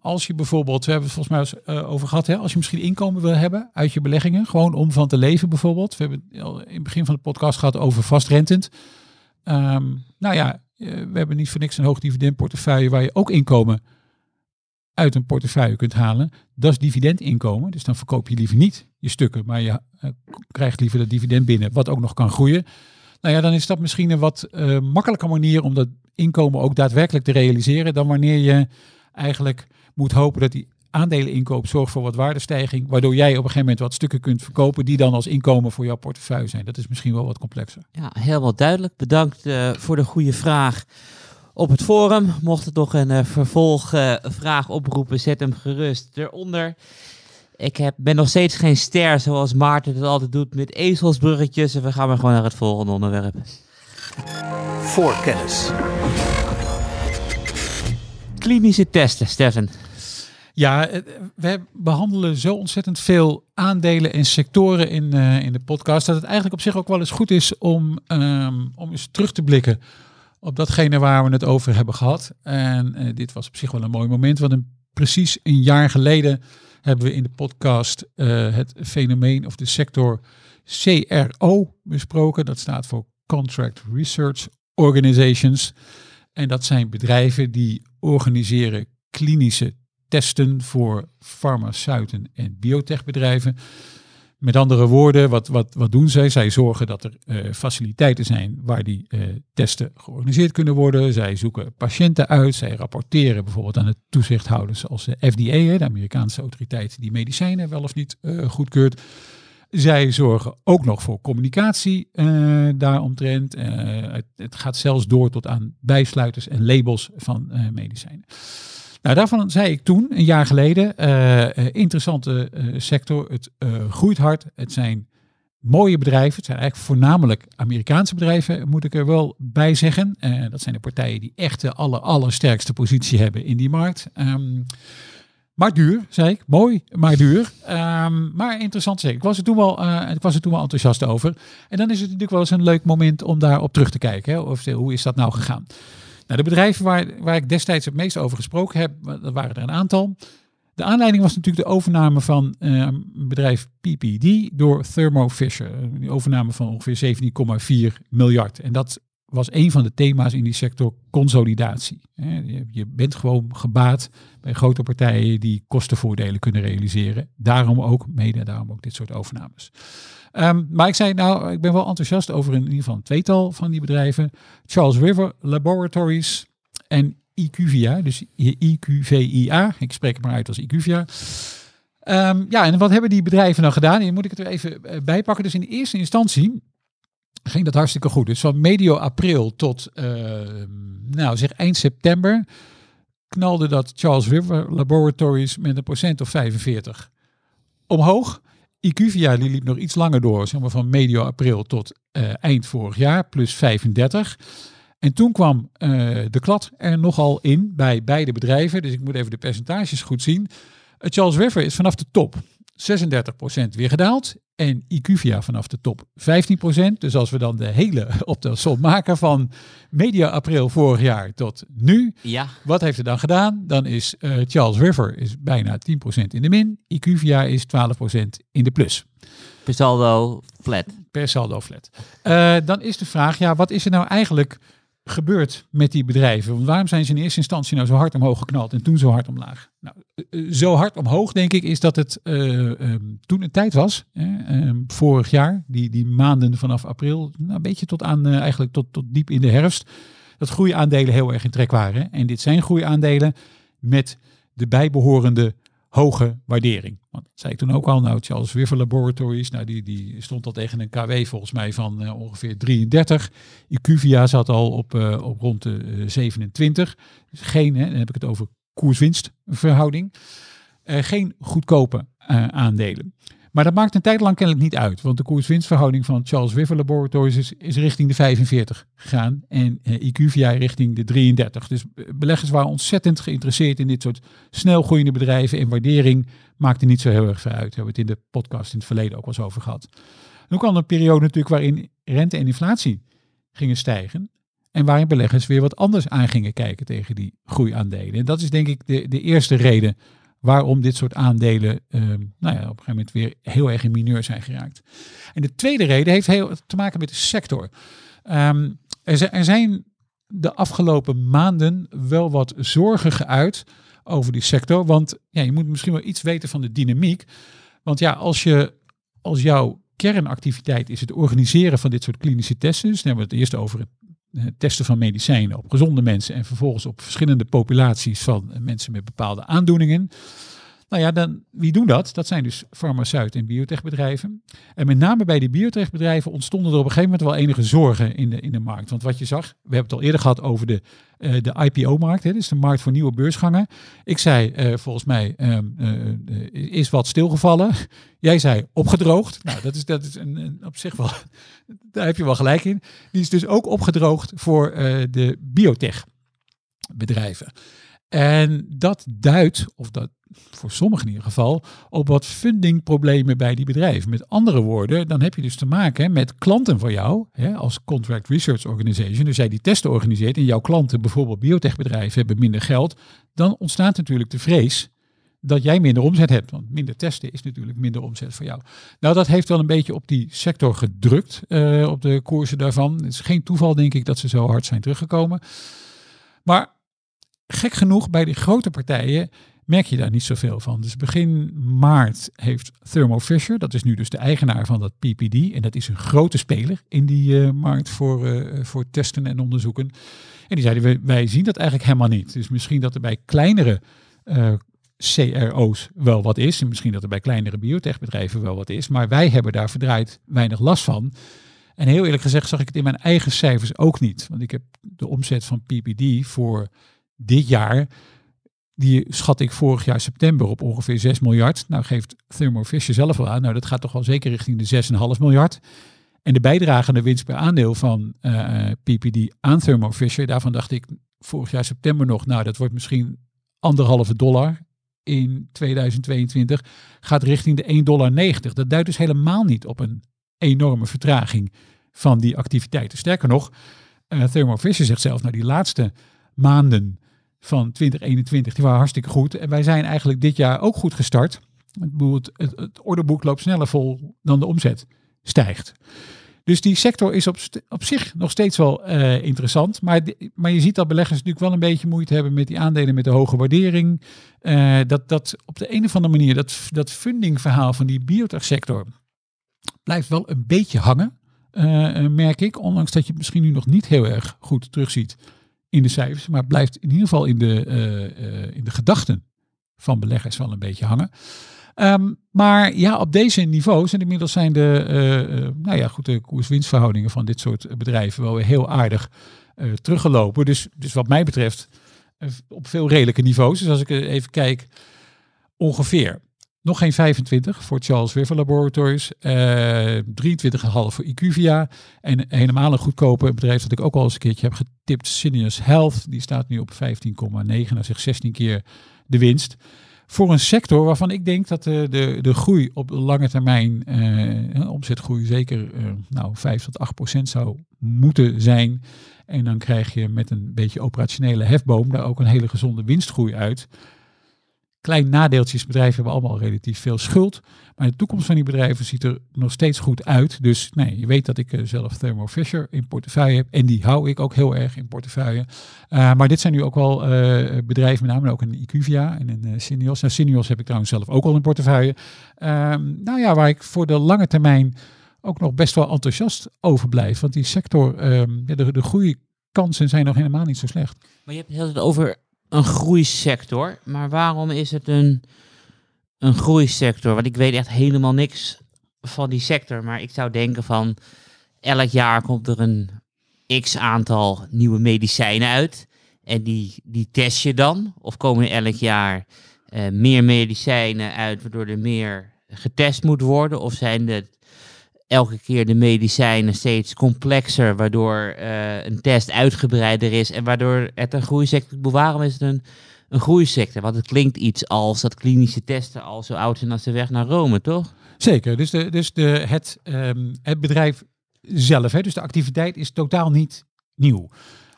Als je bijvoorbeeld, we hebben het volgens mij over gehad, hè, als je misschien inkomen wil hebben uit je beleggingen, gewoon om van te leven bijvoorbeeld. We hebben het in het begin van de podcast gehad over vastrentend. We hebben niet voor niks een hoog dividendportefeuille waar je ook inkomen uit een portefeuille kunt halen. Dat is dividendinkomen. Dus dan verkoop je liever niet je stukken, maar je krijgt liever dat dividend binnen, wat ook nog kan groeien. Nou ja, dan is dat misschien een wat makkelijker manier om dat inkomen ook daadwerkelijk te realiseren, dan wanneer je eigenlijk moet hopen dat die aandeleninkoop zorgt voor wat waardestijging, waardoor jij op een gegeven moment wat stukken kunt verkopen die dan als inkomen voor jouw portefeuille zijn. Dat is misschien wel wat complexer. Ja, helemaal duidelijk. Bedankt voor de goede vraag op het forum. Mocht er nog een vervolgvraag oproepen, zet hem gerust eronder. Ik ben nog steeds geen ster zoals Maarten het altijd doet met ezelsbruggetjes. En we gaan maar gewoon naar het volgende onderwerp. Voorkennis. Klinische testen, Stefan. Ja, we behandelen zo ontzettend veel aandelen en sectoren in de podcast, dat het eigenlijk op zich ook wel eens goed is om eens terug te blikken op datgene waar we het over hebben gehad. En dit was op zich wel een mooi moment, want precies een jaar geleden hebben we in de podcast het fenomeen of de sector CRO besproken. Dat staat voor Contract Research Organisations. En dat zijn bedrijven die organiseren klinische testen voor farmaceuten en biotechbedrijven. Met andere woorden, wat doen zij? Zij zorgen dat er faciliteiten zijn waar die testen georganiseerd kunnen worden. Zij zoeken patiënten uit. Zij rapporteren bijvoorbeeld aan de toezichthouders als de FDA, de Amerikaanse autoriteit die medicijnen wel of niet goedkeurt. Zij zorgen ook nog voor communicatie daaromtrent. Het gaat zelfs door tot aan bijsluiters en labels van medicijnen. Nou, daarvan zei ik toen, een jaar geleden, interessante sector, het groeit hard. Het zijn mooie bedrijven, het zijn eigenlijk voornamelijk Amerikaanse bedrijven, moet ik er wel bij zeggen. Dat zijn de partijen die echt de allersterkste positie hebben in die markt. Maar duur, zei ik. Mooi, maar duur. Maar interessant, zeg ik. Ik was er toen wel enthousiast over. En dan is het natuurlijk wel eens een leuk moment om daarop terug te kijken. Hè? Of hoe is dat nou gegaan? Nou, de bedrijven waar ik destijds het meest over gesproken heb, dat waren er een aantal. De aanleiding was natuurlijk de overname van bedrijf PPD door Thermo Fisher. Een overname van ongeveer 17,4 miljard. En dat was een van de thema's in die sector, consolidatie. Je bent gewoon gebaat bij grote partijen die kostenvoordelen kunnen realiseren. Daarom ook dit soort overnames. Maar ik zei, nou, ik ben wel enthousiast over in ieder geval een tweetal van die bedrijven. Charles River Laboratories en IQVIA, dus IQVIA. Ik spreek het maar uit als IQVIA. Ja, en wat hebben die bedrijven nou gedaan? Hier moet ik het er even bij pakken. Dus in de eerste instantie ging dat hartstikke goed. Dus van medio april tot eind september knalde dat Charles River Laboratories met 45% omhoog. IQVIA die liep nog iets langer door, zeg maar van medio april tot eind vorig jaar, plus 35. En toen kwam de klad er nogal in bij beide bedrijven. Dus ik moet even de percentages goed zien. Charles River is vanaf de top 36% weer gedaald. En IQVIA vanaf de top 15%. Dus als we dan de hele optelsom maken van medio april vorig jaar tot nu. Ja. Wat heeft er dan gedaan? Dan is Charles River is bijna 10% in de min. IQVIA is 12% in de plus. Per saldo flat. Dan is de vraag, ja, wat is er nou eigenlijk gebeurd met die bedrijven? Want waarom zijn ze in eerste instantie nou zo hard omhoog geknald en toen zo hard omlaag? Nou, zo hard omhoog denk ik is dat het toen een tijd was, vorig jaar, die maanden vanaf april, nou, een beetje tot aan eigenlijk tot diep in de herfst, dat groeiaandelen heel erg in trek waren. Hè? En dit zijn groeiaandelen met de bijbehorende hoge waardering. Want dat zei ik toen ook al, nou Charles River Laboratories, nou die stond al tegen een KW volgens mij van ongeveer 33. IQVIA zat al op rond de 27. Dus geen, hè, dan heb ik het over koerswinstverhouding. Geen goedkope aandelen. Maar dat maakt een tijd lang kennelijk niet uit. Want de koerswinstverhouding van Charles River Laboratories is richting de 45 gegaan. En IQVIA richting de 33. Dus beleggers waren ontzettend geïnteresseerd in dit soort snel groeiende bedrijven. En waardering maakte niet zo heel erg veel uit. We hebben het in de podcast in het verleden ook wel eens over gehad. Nu kwam een periode natuurlijk waarin rente en inflatie gingen stijgen. En waarin beleggers weer wat anders aan gingen kijken tegen die groeiaandelen. En dat is denk ik de eerste reden waarom dit soort aandelen op een gegeven moment weer heel erg in mineur zijn geraakt. En de tweede reden heeft heel te maken met de sector. Er zijn de afgelopen maanden wel wat zorgen geuit over die sector. Want ja, je moet misschien wel iets weten van de dynamiek. Want ja, als jouw kernactiviteit is het organiseren van dit soort klinische testen. Dus dan hebben we het eerst over het testen van medicijnen op gezonde mensen en vervolgens op verschillende populaties van mensen met bepaalde aandoeningen. Nou ja, dan wie doen dat? Dat zijn dus farmaceut- en biotechbedrijven. En met name bij die biotechbedrijven ontstonden er op een gegeven moment wel enige zorgen in de markt. Want wat je zag, we hebben het al eerder gehad over de IPO-markt, hè, dus de markt voor nieuwe beursgangen. Ik zei, volgens mij is wat stilgevallen. Jij zei opgedroogd. Nou, dat is een op zich wel, daar heb je wel gelijk in. Die is dus ook opgedroogd voor de biotechbedrijven. En dat duidt, of dat voor sommigen in ieder geval, op wat fundingproblemen bij die bedrijven. Met andere woorden, dan heb je dus te maken met klanten van jou, hè, als Contract Research Organisation. Dus jij die testen organiseert en jouw klanten, bijvoorbeeld biotechbedrijven, hebben minder geld. Dan ontstaat natuurlijk de vrees dat jij minder omzet hebt. Want minder testen is natuurlijk minder omzet voor jou. Nou, dat heeft wel een beetje op die sector gedrukt, op de koersen daarvan. Het is geen toeval, denk ik, dat ze zo hard zijn teruggekomen. Maar gek genoeg, bij die grote partijen merk je daar niet zoveel van. Dus begin maart heeft Thermo Fisher, dat is nu dus de eigenaar van dat PPD, en dat is een grote speler in die markt voor testen en onderzoeken. En die zeiden, wij zien dat eigenlijk helemaal niet. Dus misschien dat er bij kleinere CRO's wel wat is, en misschien dat er bij kleinere biotechbedrijven wel wat is, maar wij hebben daar verdraaid weinig last van. En heel eerlijk gezegd zag ik het in mijn eigen cijfers ook niet. Want ik heb de omzet van PPD voor dit jaar, die schat ik vorig jaar september op ongeveer 6 miljard. Nou geeft Thermo Fisher zelf wel aan, nou dat gaat toch wel zeker richting de 6,5 miljard. En de bijdragende winst per aandeel van PPD aan Thermo Fisher, daarvan dacht ik vorig jaar september nog, nou dat wordt misschien $1,50 in 2022, gaat richting de $1,90. Dat duidt dus helemaal niet op een enorme vertraging van die activiteiten. Sterker nog, Thermo Fisher zegt zelf, nou die laatste maanden van 2021, die waren hartstikke goed. En wij zijn eigenlijk dit jaar ook goed gestart. Het orderboek loopt sneller vol dan de omzet stijgt. Dus die sector is op zich nog steeds wel interessant. Maar je ziet dat beleggers natuurlijk wel een beetje moeite hebben met die aandelen met de hoge waardering. Dat op de een of andere manier, dat fundingverhaal van die biotechsector blijft wel een beetje hangen, merk ik. Ondanks dat je het misschien nu nog niet heel erg goed terugziet in de cijfers. Maar het blijft in ieder geval in de gedachten van beleggers wel een beetje hangen. Maar ja, op deze niveaus, en inmiddels zijn de koers-winstverhoudingen van dit soort bedrijven wel weer heel aardig teruggelopen. Dus wat mij betreft op veel redelijke niveaus. Dus als ik even kijk, ongeveer nog geen 25 voor Charles River Laboratories, 23,5 voor IQVIA en helemaal een goedkope bedrijf dat ik ook al eens een keertje heb getipt, Sirius Health, die staat nu op 15,9, dat zegt 16 keer de winst. Voor een sector waarvan ik denk dat de groei op lange termijn, omzetgroei zeker 5 tot 8% zou moeten zijn. En dan krijg je met een beetje operationele hefboom daar ook een hele gezonde winstgroei uit. Klein nadeeltjes, bedrijven hebben allemaal relatief veel schuld. Maar de toekomst van die bedrijven ziet er nog steeds goed uit. Dus nee, je weet dat ik zelf Thermo Fisher in portefeuille heb. En die hou ik ook heel erg in portefeuille. Maar dit zijn nu ook wel bedrijven, met name ook een IQVIA en een Syneos. Nou, Syneos heb ik trouwens zelf ook al in portefeuille. Waar ik voor de lange termijn ook nog best wel enthousiast over blijf. Want die sector, de groeikansen zijn nog helemaal niet zo slecht. Maar je hebt het over een groeisector, maar waarom is het een groeisector? Want ik weet echt helemaal niks van die sector, maar ik zou denken van elk jaar komt er een x-aantal nieuwe medicijnen uit en die test je dan. Of komen er elk jaar meer medicijnen uit waardoor er meer getest moet worden? Of zijn het elke keer de medicijnen steeds complexer, waardoor een test uitgebreider is en waardoor het een groeisector is. Waarom is het een groeisector? Want het klinkt iets als dat klinische testen al zo oud zijn als de weg naar Rome, toch? Zeker, het bedrijf zelf, hè, dus de activiteit is totaal niet nieuw.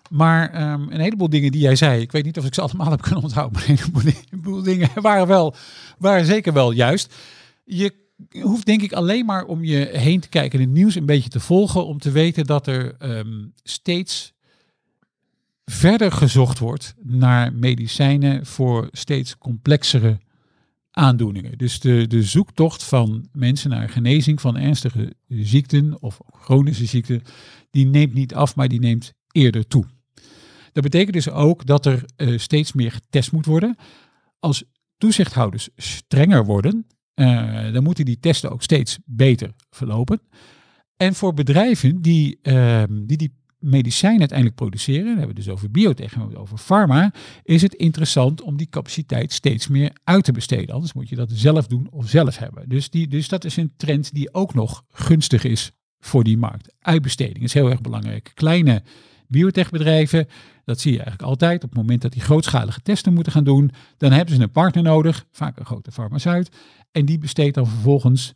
Maar een heleboel dingen die jij zei, ik weet niet of ik ze allemaal heb kunnen onthouden, maar een heleboel dingen waren zeker wel juist. Je hoeft denk ik alleen maar om je heen te kijken en het nieuws een beetje te volgen om te weten dat er steeds verder gezocht wordt naar medicijnen voor steeds complexere aandoeningen. Dus de zoektocht van mensen naar genezing van ernstige ziekten of chronische ziekten, die neemt niet af, maar die neemt eerder toe. Dat betekent dus ook dat er steeds meer getest moet worden. Als toezichthouders strenger worden, dan moeten die testen ook steeds beter verlopen. En voor bedrijven die medicijnen uiteindelijk produceren, dan hebben we het dus over biotech en over pharma, is het interessant om die capaciteit steeds meer uit te besteden. Anders moet je dat zelf doen of zelf hebben. Dus dat is een trend die ook nog gunstig is voor die markt. Uitbesteding is heel erg belangrijk. Kleine biotechbedrijven, dat zie je eigenlijk altijd. Op het moment dat die grootschalige testen moeten gaan doen, dan hebben ze een partner nodig, vaak een grote farmaceut. En die besteedt dan vervolgens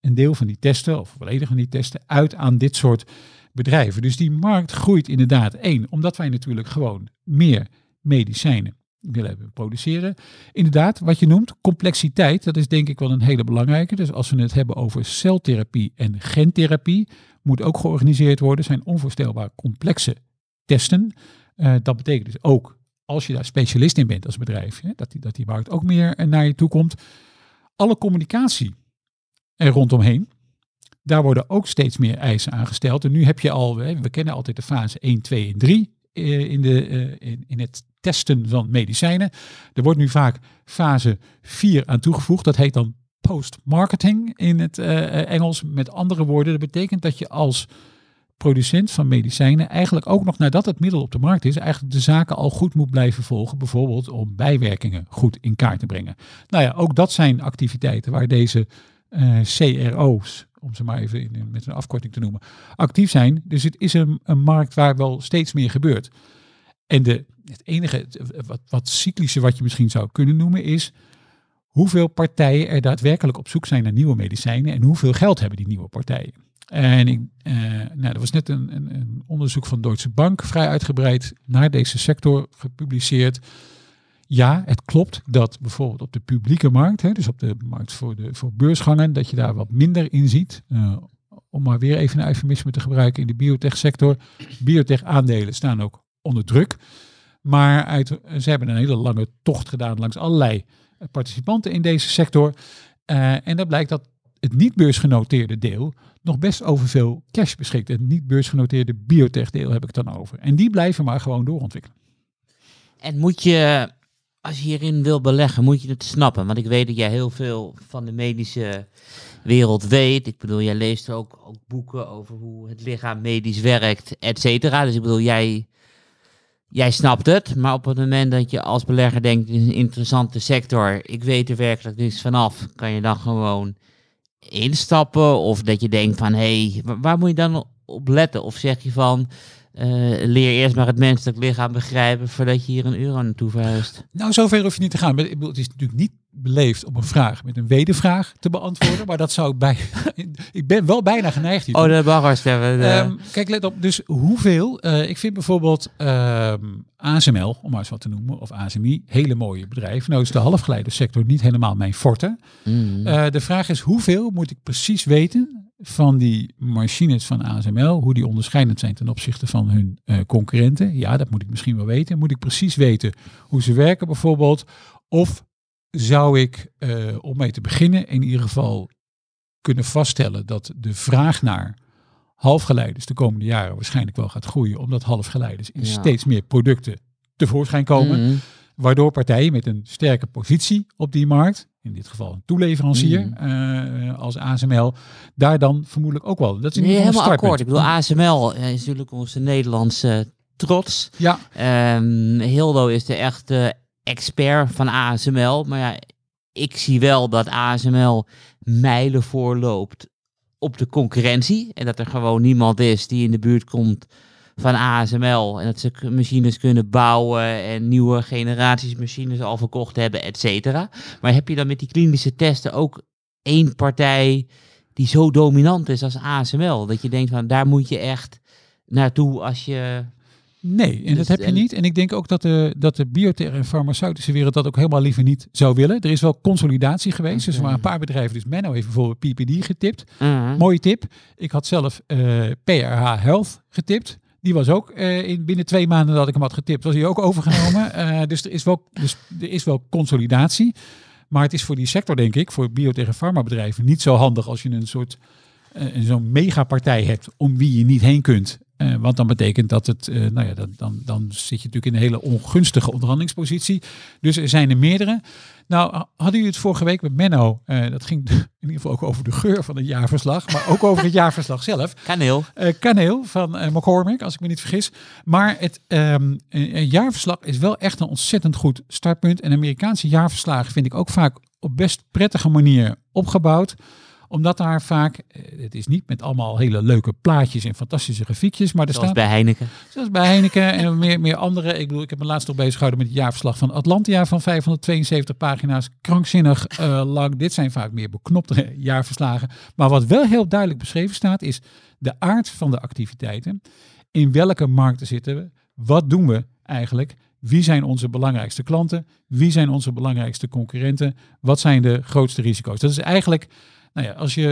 een deel van die testen, of volledig van die testen, uit aan dit soort bedrijven. Dus die markt groeit inderdaad. 1, omdat wij natuurlijk gewoon meer medicijnen willen produceren. Inderdaad, wat je noemt, complexiteit, dat is denk ik wel een hele belangrijke. Dus als we het hebben over celtherapie en gentherapie, moet ook georganiseerd worden, zijn onvoorstelbaar complexe testen. Dat betekent dus ook als je daar specialist in bent als bedrijf, hè, dat die markt ook meer naar je toe komt. Alle communicatie er rondomheen, daar worden ook steeds meer eisen aangesteld. En nu heb je al, we kennen altijd de fase 1, 2 en 3 in het testen van medicijnen. Er wordt nu vaak fase 4 aan toegevoegd. Dat heet dan post-marketing in het Engels. Met andere woorden, dat betekent dat je als producent van medicijnen eigenlijk ook nog nadat het middel op de markt is, eigenlijk de zaken al goed moet blijven volgen, bijvoorbeeld om bijwerkingen goed in kaart te brengen. Nou ja, ook dat zijn activiteiten waar deze CRO's, om ze maar even met een afkorting te noemen, actief zijn. Dus het is een markt waar wel steeds meer gebeurt. En het enige, wat cyclische wat je misschien zou kunnen noemen is hoeveel partijen er daadwerkelijk op zoek zijn naar nieuwe medicijnen en hoeveel geld hebben die nieuwe partijen. En er was net een onderzoek van Deutsche Bank vrij uitgebreid naar deze sector gepubliceerd. Ja, het klopt dat bijvoorbeeld op de publieke markt, hè, dus op de markt voor beursgangen, dat je daar wat minder in ziet. Om maar weer even een eufemisme te gebruiken in de biotechsector. Biotech-aandelen staan ook onder druk. Maar ze hebben een hele lange tocht gedaan langs allerlei participanten in deze sector. En dat blijkt dat het niet beursgenoteerde deel nog best over veel cash beschikt. Het niet beursgenoteerde biotech deel heb ik het dan over. En die blijven maar gewoon doorontwikkelen. En moet je, als je hierin wil beleggen, moet je het snappen. Want ik weet dat jij heel veel van de medische wereld weet. Ik bedoel, jij leest ook boeken over hoe het lichaam medisch werkt, et cetera. Dus ik bedoel, jij snapt het. Maar op het moment dat je als belegger denkt, dit is een interessante sector, ik weet er werkelijk niks vanaf, kan je dan gewoon instappen? Of dat je denkt van, hé, waar moet je dan op letten? Of zeg je van, leer eerst maar het menselijk lichaam begrijpen voordat je hier een euro naartoe verhuist? Nou, zover hoef je niet te gaan. Het is natuurlijk niet beleefd om een vraag met een wedervraag te beantwoorden, maar dat zou ik ben wel bijna geneigd hier. Oh, dat mag wel stemmen. Kijk, let op. Dus hoeveel? Ik vind bijvoorbeeld ASML, om maar eens wat te noemen, of ASMI, hele mooie bedrijf. Nou is de halfgeleidersector niet helemaal mijn forte. De vraag is, hoeveel moet ik precies weten van die machines van ASML, hoe die onderscheidend zijn ten opzichte van hun concurrenten? Ja, dat moet ik misschien wel weten. Moet ik precies weten hoe ze werken bijvoorbeeld? Of zou ik, om mee te beginnen, in ieder geval kunnen vaststellen dat de vraag naar halfgeleiders de komende jaren waarschijnlijk wel gaat groeien, omdat halfgeleiders in steeds meer producten tevoorschijn komen, waardoor partijen met een sterke positie op die markt, in dit geval een toeleverancier als ASML, daar dan vermoedelijk ook wel. Dat is helemaal akkoord. Ik bedoel, ASML is natuurlijk onze Nederlandse trots. Ja. Hildo is er echt expert van ASML, maar ja, ik zie wel dat ASML mijlen voorloopt op de concurrentie en dat er gewoon niemand is die in de buurt komt van ASML en dat ze machines kunnen bouwen en nieuwe generaties machines al verkocht hebben, et cetera. Maar heb je dan met die klinische testen ook één partij die zo dominant is als ASML, dat je denkt van daar moet je echt naartoe als je... Nee, en dat heb je niet. En ik denk ook dat de biotech- en farmaceutische wereld dat ook helemaal liever niet zou willen. Er is wel consolidatie geweest. Okay. Dus er waren een paar bedrijven. Dus Menno heeft bijvoorbeeld PPD getipt. Mooie tip. Ik had zelf PRH Health getipt. Die was ook, binnen 2 maanden dat ik hem had getipt, was hij ook overgenomen. Dus er is wel consolidatie. Maar het is voor die sector, denk ik, voor biotech- en farmabedrijven niet zo handig als je een soort zo'n megapartij hebt om wie je niet heen kunt. Want dan betekent dat het, dan zit je natuurlijk in een hele ongunstige onderhandelingspositie. Dus er zijn er meerdere. Nou, hadden u het vorige week met Menno, dat ging in ieder geval ook over de geur van het jaarverslag, maar ook over het jaarverslag zelf. Kaneel van McCormick, als ik me niet vergis. Maar het jaarverslag is wel echt een ontzettend goed startpunt. En Amerikaanse jaarverslagen vind ik ook vaak op best prettige manier opgebouwd. Omdat daar vaak, het is niet met allemaal hele leuke plaatjes en fantastische grafiekjes, maar er zoals staat bij Heineken. Zoals bij Heineken en meer andere. Ik bedoel, ik heb me laatst nog bezig gehouden met het jaarverslag van Atlantia van 572 pagina's. Krankzinnig lang. Dit zijn vaak meer beknopte jaarverslagen. Maar wat wel heel duidelijk beschreven staat, is de aard van de activiteiten. In welke markten zitten we? Wat doen we eigenlijk? Wie zijn onze belangrijkste klanten? Wie zijn onze belangrijkste concurrenten? Wat zijn de grootste risico's? Dat is eigenlijk... Nou ja, als je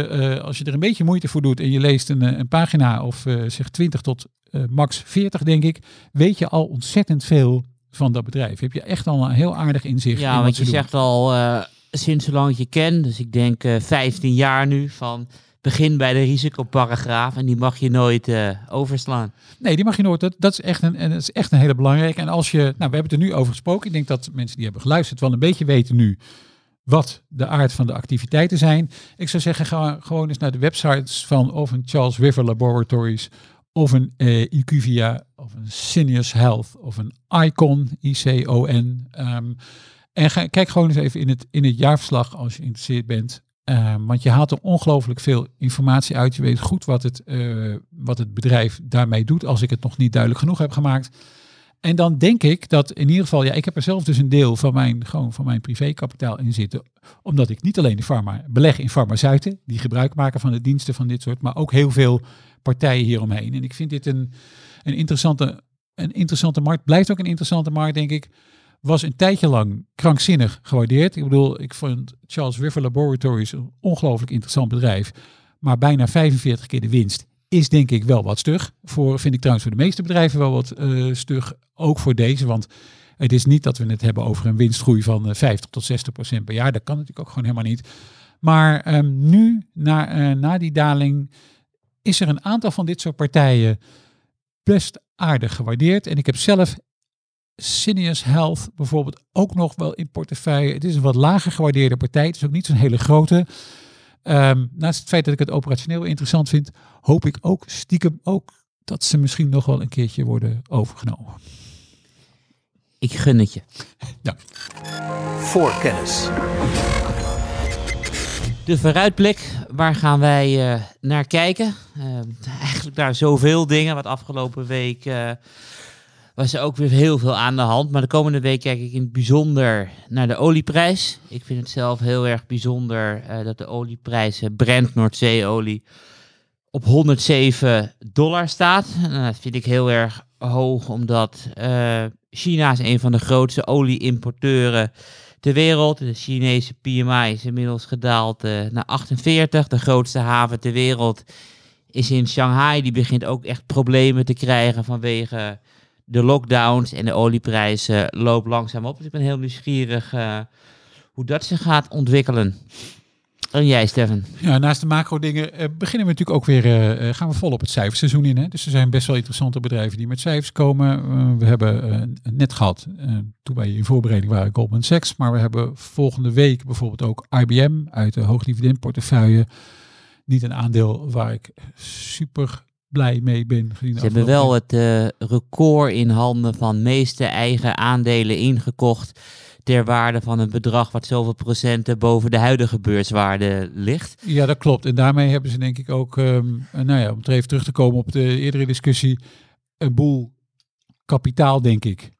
er een beetje moeite voor doet en je leest een pagina of zeg 20 tot max 40, denk ik, weet je al ontzettend veel van dat bedrijf. Heb je echt al een heel aardig inzicht in wat ze doen. Ja, want je zegt al sinds zolang je kent, dus ik denk 15 jaar nu, van begin bij de risicoparagraaf en die mag je nooit overslaan. Nee, die mag je nooit. Dat is echt een hele belangrijke. En als je, nou, we hebben het er nu over gesproken. Ik denk dat mensen die hebben geluisterd wel een beetje weten nu wat de aard van de activiteiten zijn. Ik zou zeggen, ga gewoon eens naar de websites van of een Charles River Laboratories, of een IQVIA, of een Sirius Health, of een ICON, ICON. En kijk gewoon eens even in het jaarverslag als je geïnteresseerd bent. Want je haalt er ongelooflijk veel informatie uit. Je weet goed wat het bedrijf daarmee doet, als ik het nog niet duidelijk genoeg heb gemaakt. En dan denk ik dat in ieder geval, ja, ik heb er zelf dus een deel van mijn privékapitaal in zitten. Omdat ik niet alleen beleg in farmaceuten, die gebruik maken van de diensten van dit soort, maar ook heel veel partijen hieromheen. En ik vind dit een interessante markt. Blijft ook een interessante markt, denk ik. Was een tijdje lang krankzinnig gewaardeerd. Ik bedoel, ik vond Charles River Laboratories een ongelooflijk interessant bedrijf. Maar bijna 45 keer de winst is denk ik wel wat stug. Vind ik trouwens voor de meeste bedrijven wel wat stug. Ook voor deze, want het is niet dat we het hebben over een winstgroei van 50% tot 60% per jaar. Dat kan natuurlijk ook gewoon helemaal niet. Maar nu, na die daling, is er een aantal van dit soort partijen best aardig gewaardeerd. En ik heb zelf Syneos Health bijvoorbeeld ook nog wel in portefeuille. Het is een wat lager gewaardeerde partij. Het is ook niet zo'n hele grote. Naast het feit dat ik het operationeel interessant vind, hoop ik ook stiekem ook dat ze misschien nog wel een keertje worden overgenomen. Ik gun het je. Dank. Voorkennis. De vooruitblik, waar gaan wij naar kijken? Eigenlijk daar zoveel dingen, wat afgelopen week was er ook weer heel veel aan de hand. Maar de komende week kijk ik in het bijzonder naar de olieprijs. Ik vind het zelf heel erg bijzonder dat de olieprijs Brent Noordzeeolie op $107 staat. En dat vind ik heel erg hoog, omdat China is een van de grootste olieimporteuren ter wereld. De Chinese PMI is inmiddels gedaald naar 48. De grootste haven ter wereld is in Shanghai. Die begint ook echt problemen te krijgen vanwege de lockdowns, en de olieprijs loopt langzaam op. Dus ik ben heel nieuwsgierig hoe dat zich gaat ontwikkelen. En jij, Stephen? Ja, naast de macro dingen beginnen we natuurlijk ook weer, gaan we volop het cijferseizoen in. Hè? Dus er zijn best wel interessante bedrijven die met cijfers komen. We hebben net gehad, toen wij in voorbereiding waren, Goldman Sachs. Maar we hebben volgende week bijvoorbeeld ook IBM uit de hoogdividendportefeuille. Niet een aandeel waar ik super blij mee ben. Ze hebben wel het record in handen van meeste eigen aandelen ingekocht ter waarde van een bedrag wat zoveel procenten boven de huidige beurswaarde ligt. Ja, dat klopt. En daarmee hebben ze denk ik ook, om even terug te komen op de eerdere discussie, een boel kapitaal denk ik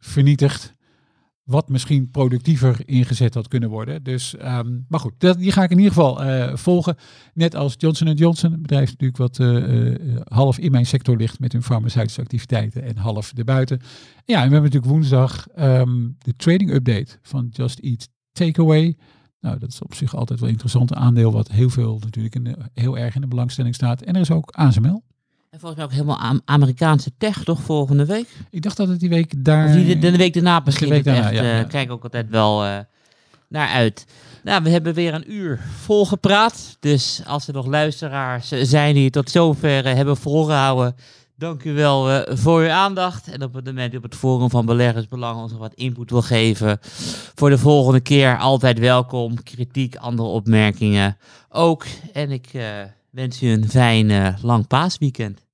vernietigd, wat misschien productiever ingezet had kunnen worden. Dus, maar goed, die ga ik in ieder geval volgen. Net als Johnson & Johnson, een bedrijf natuurlijk wat half in mijn sector ligt met hun farmaceutische activiteiten en half erbuiten. Ja, en we hebben natuurlijk woensdag de trading update van Just Eat Takeaway. Nou, dat is op zich altijd wel een interessant aandeel, wat heel veel natuurlijk heel erg in de belangstelling staat. En er is ook ASML. En volgens mij ook helemaal Amerikaanse tech, toch, volgende week? Ik dacht dat het die week daar... Of de week daarna misschien. De week daarna, echt, ja. Kijk ook altijd wel naar uit. Nou, we hebben weer een uur vol gepraat. Dus als er nog luisteraars zijn die tot zover hebben volgehouden, dank u wel voor uw aandacht. En op het moment op het Forum van Beleggersbelang ons nog wat input wil geven voor de volgende keer, altijd welkom. Kritiek, andere opmerkingen ook. En ik wens u een fijn lang paasweekend.